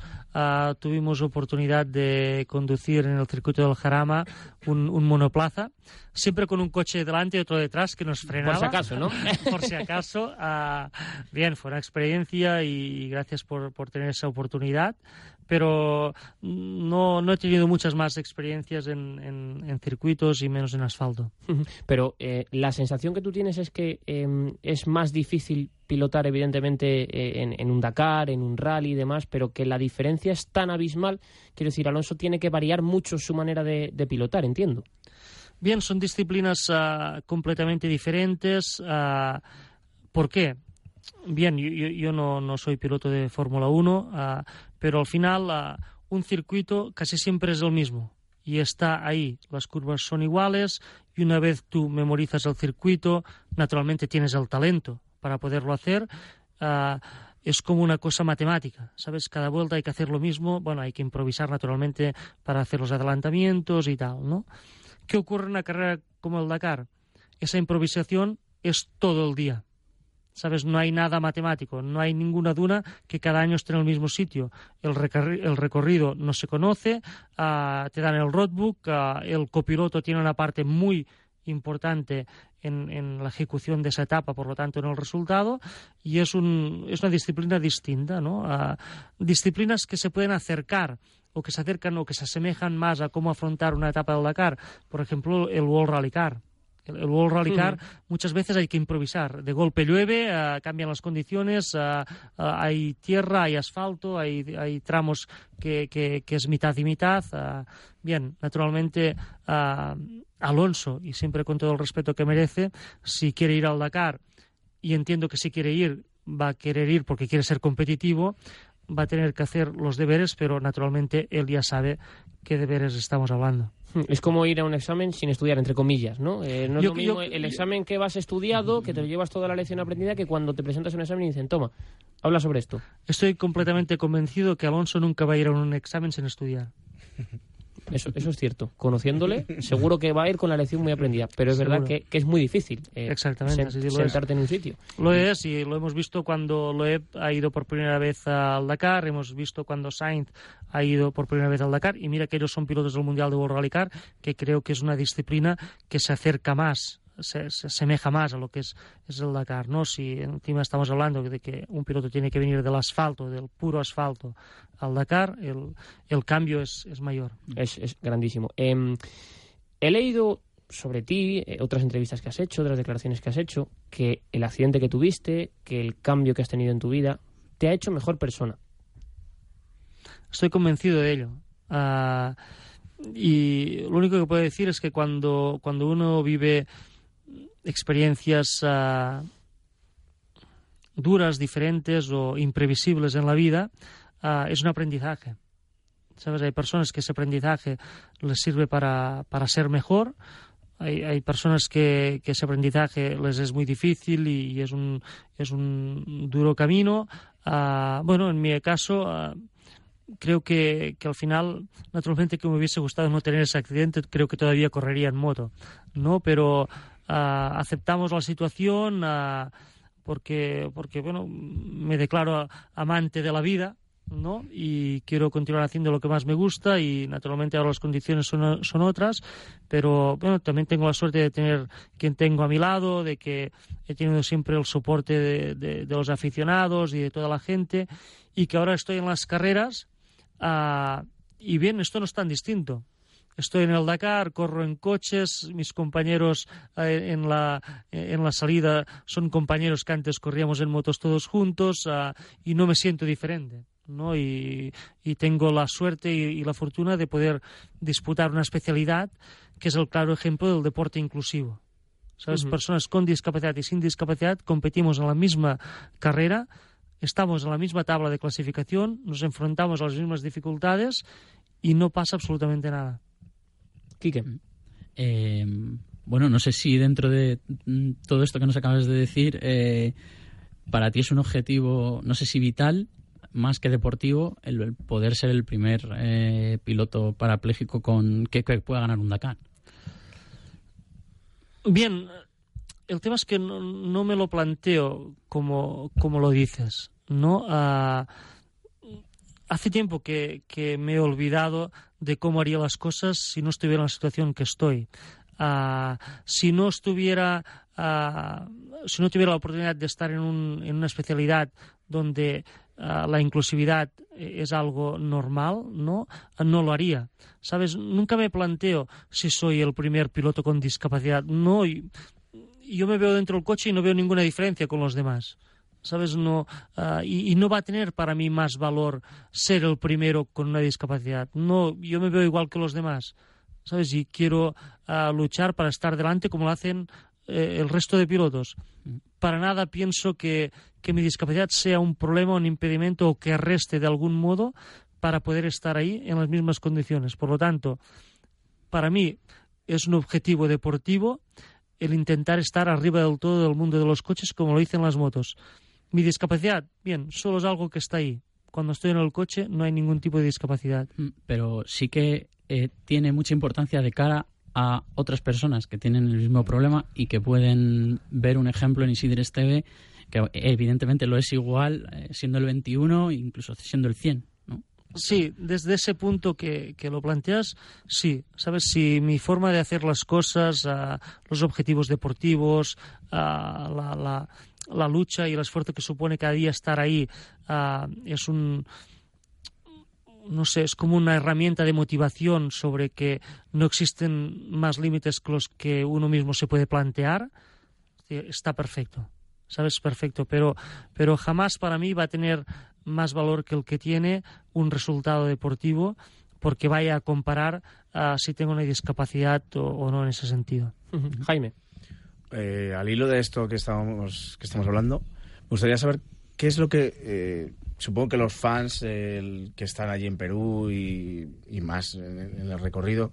tuvimos oportunidad de conducir en el circuito del Jarama un monoplaza, siempre con un coche delante y otro detrás que nos frenaba. Por si acaso, ¿no? Por si acaso. Bien, fue una experiencia y gracias por tener esa oportunidad, pero no he tenido muchas más experiencias en circuitos y menos en asfalto. Pero la sensación que tú tienes es que es más difícil pilotar, evidentemente, en un Dakar, en un rally y demás, pero que la diferencia es tan abismal. Quiero decir, Alonso tiene que variar mucho su manera de pilotar, entiendo. Bien, son disciplinas completamente diferentes. ¿Por qué? Bien, yo no soy piloto de Fórmula 1, pero al final un circuito casi siempre es el mismo y está ahí. Las curvas son iguales y una vez tú memorizas el circuito, naturalmente tienes el talento para poderlo hacer. Es como una cosa matemática, ¿sabes? Cada vuelta hay que hacer lo mismo. Bueno, hay que improvisar naturalmente para hacer los adelantamientos y tal, ¿no? ¿Qué ocurre en una carrera como el Dakar? Esa improvisación es todo el día, ¿sabes? No hay nada matemático, no hay ninguna duna que cada año esté en el mismo sitio. El recorrido no se conoce, te dan el roadbook, el copiloto tiene una parte muy importante en la ejecución de esa etapa, por lo tanto en el resultado, y es una disciplina distinta, ¿no? Disciplinas que se pueden acercar o que se acercan o que se asemejan más a cómo afrontar una etapa del Dakar. Por ejemplo, el World Rally Car. El World Rally Car muchas veces hay que improvisar. De golpe llueve, cambian las condiciones, hay tierra, hay asfalto, hay tramos que es mitad y mitad. Bien, naturalmente Alonso, y siempre con todo el respeto que merece, si quiere ir al Dakar, y entiendo que si quiere ir, va a querer ir porque quiere ser competitivo, va a tener que hacer los deberes, pero naturalmente él ya sabe qué deberes estamos hablando. Es como ir a un examen sin estudiar, entre comillas, ¿no? No es lo mismo el examen que vas estudiado, que te llevas toda la lección aprendida, que cuando te presentas a un examen y dicen, toma, habla sobre esto. Estoy completamente convencido que Alonso nunca va a ir a un examen sin estudiar. Eso es cierto. Conociéndole, seguro que va a ir con la lección muy aprendida. Pero es verdad que es muy difícil sentarte en un sitio. Lo es, y lo hemos visto cuando Loeb ha ido por primera vez al Dakar, hemos visto cuando Sainz ha ido por primera vez al Dakar, y mira que ellos son pilotos del Mundial de World Rally Car, que creo que es una disciplina que se acerca más, se asemeja más a lo que es el Dakar, ¿no? Si encima estamos hablando de que un piloto tiene que venir del asfalto, del puro asfalto, al Dakar, el cambio es mayor. Es grandísimo. He leído sobre ti, otras entrevistas que has hecho, otras declaraciones que has hecho, que el accidente que tuviste, que el cambio que has tenido en tu vida, te ha hecho mejor persona. Estoy convencido de ello. Y lo único que puedo decir es que cuando uno vive experiencias duras, diferentes o imprevisibles en la vida, es un aprendizaje. ¿Sabes? Hay personas que ese aprendizaje les sirve para ser mejor. Hay personas que ese aprendizaje les es muy difícil y es un duro camino. Bueno, en mi caso, creo que al final, naturalmente, que me hubiese gustado no tener ese accidente, creo que todavía correría en moto, ¿no? Pero aceptamos la situación porque bueno, me declaro amante de la vida, ¿no? Y quiero continuar haciendo lo que más me gusta, y naturalmente ahora las condiciones son otras, pero bueno, también tengo la suerte de tener quien tengo a mi lado, de que he tenido siempre el soporte de los aficionados y de toda la gente, y que ahora estoy en las carreras. Y bien, esto no es tan distinto. Estoy en el Dakar, corro en coches, mis compañeros en la salida son compañeros que antes corríamos en motos todos juntos, y no me siento diferente, ¿no? Y tengo la suerte y la fortuna de poder disputar una especialidad que es el claro ejemplo del deporte inclusivo. ¿Sabes? Uh-huh. Personas con discapacidad y sin discapacidad competimos en la misma carrera, estamos en la misma tabla de clasificación, nos enfrentamos a las mismas dificultades y no pasa absolutamente nada. Quique. Bueno, no sé si dentro de todo esto que nos acabas de decir, para ti es un objetivo, no sé si vital, más que deportivo, el poder ser el primer piloto parapléjico con que pueda ganar un Dakar. Bien, el tema es que no me lo planteo como lo dices, ¿no? Hace tiempo que me he olvidado de cómo haría las cosas si no estuviera en la situación que estoy. Si no tuviera la oportunidad de estar en una especialidad donde la inclusividad es algo normal, no lo haría. ¿Sabes? Nunca me planteo si soy el primer piloto con discapacidad. No, yo me veo dentro del coche y no veo ninguna diferencia con los demás. ¿Sabes? No, y no va a tener para mí más valor ser el primero con una discapacidad. No, yo me veo igual que los demás, ¿sabes? Y quiero luchar para estar delante como lo hacen el resto de pilotos. Para nada pienso que mi discapacidad sea un problema, un impedimento o que reste de algún modo para poder estar ahí en las mismas condiciones. Por lo tanto, para mí es un objetivo deportivo el intentar estar arriba del todo del mundo de los coches como lo dicen las motos. Mi discapacidad, bien, solo es algo que está ahí. Cuando estoy en el coche no hay ningún tipo de discapacidad. Pero sí que tiene mucha importancia de cara a otras personas que tienen el mismo problema y que pueden ver un ejemplo en Isidre Esteve, que evidentemente lo es igual siendo el 21, incluso siendo el 100, ¿no? Sí, desde ese punto que lo planteas, sí. ¿Sabes? Si mi forma de hacer las cosas, los objetivos deportivos, la lucha y el esfuerzo que supone cada día estar ahí, es un... no sé, es como una herramienta de motivación sobre que no existen más límites que los que uno mismo se puede plantear, está perfecto, ¿sabes? Perfecto, pero jamás para mí va a tener más valor que el que tiene un resultado deportivo, porque vaya a comparar si tengo una discapacidad o no en ese sentido. Uh-huh. Jaime. Al hilo de esto que estamos hablando, me gustaría saber ¿Qué es lo que supongo que los fans que están allí en Perú y más en el recorrido,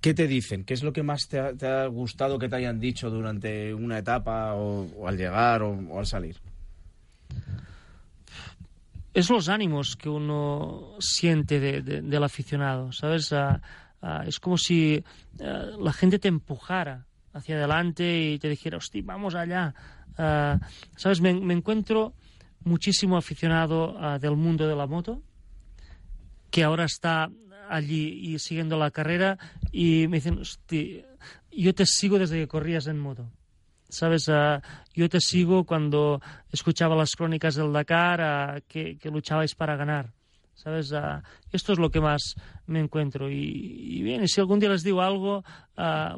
qué te dicen? ¿Qué es lo que más te ha gustado que te hayan dicho durante una etapa o al llegar o al salir? Es los ánimos que uno siente del aficionado, ¿sabes? Es como si la gente te empujara hacia adelante y te dijera, hostia, vamos allá. ¿Sabes? Me encuentro muchísimo aficionado del mundo de la moto, que ahora está allí y siguiendo la carrera, y me dicen, hostia, yo te sigo desde que corrías en moto. ¿Sabes? Yo te sigo cuando escuchaba las crónicas del Dakar, que luchabais para ganar. ¿Sabes? Esto es lo que más me encuentro. Y bien, y si algún día les digo algo,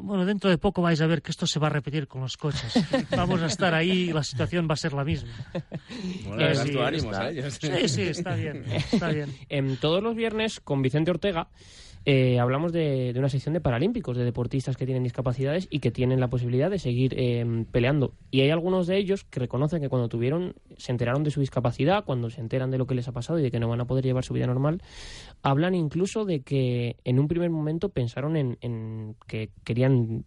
bueno, dentro de poco vais a ver que esto se va a repetir con los coches. Vamos a estar ahí y la situación va a ser la misma. Bueno, sí, tu ánimo, ¿sabes? Sí, está bien. Está bien. Todos los viernes con Vicente Ortega hablamos de una sección de paralímpicos, de deportistas que tienen discapacidades y que tienen la posibilidad de seguir peleando. Y hay algunos de ellos que reconocen que cuando se enteraron de su discapacidad, cuando se enteran de lo que les ha pasado y de que no van a poder llevar su vida normal, hablan incluso de que en un primer momento pensaron en que querían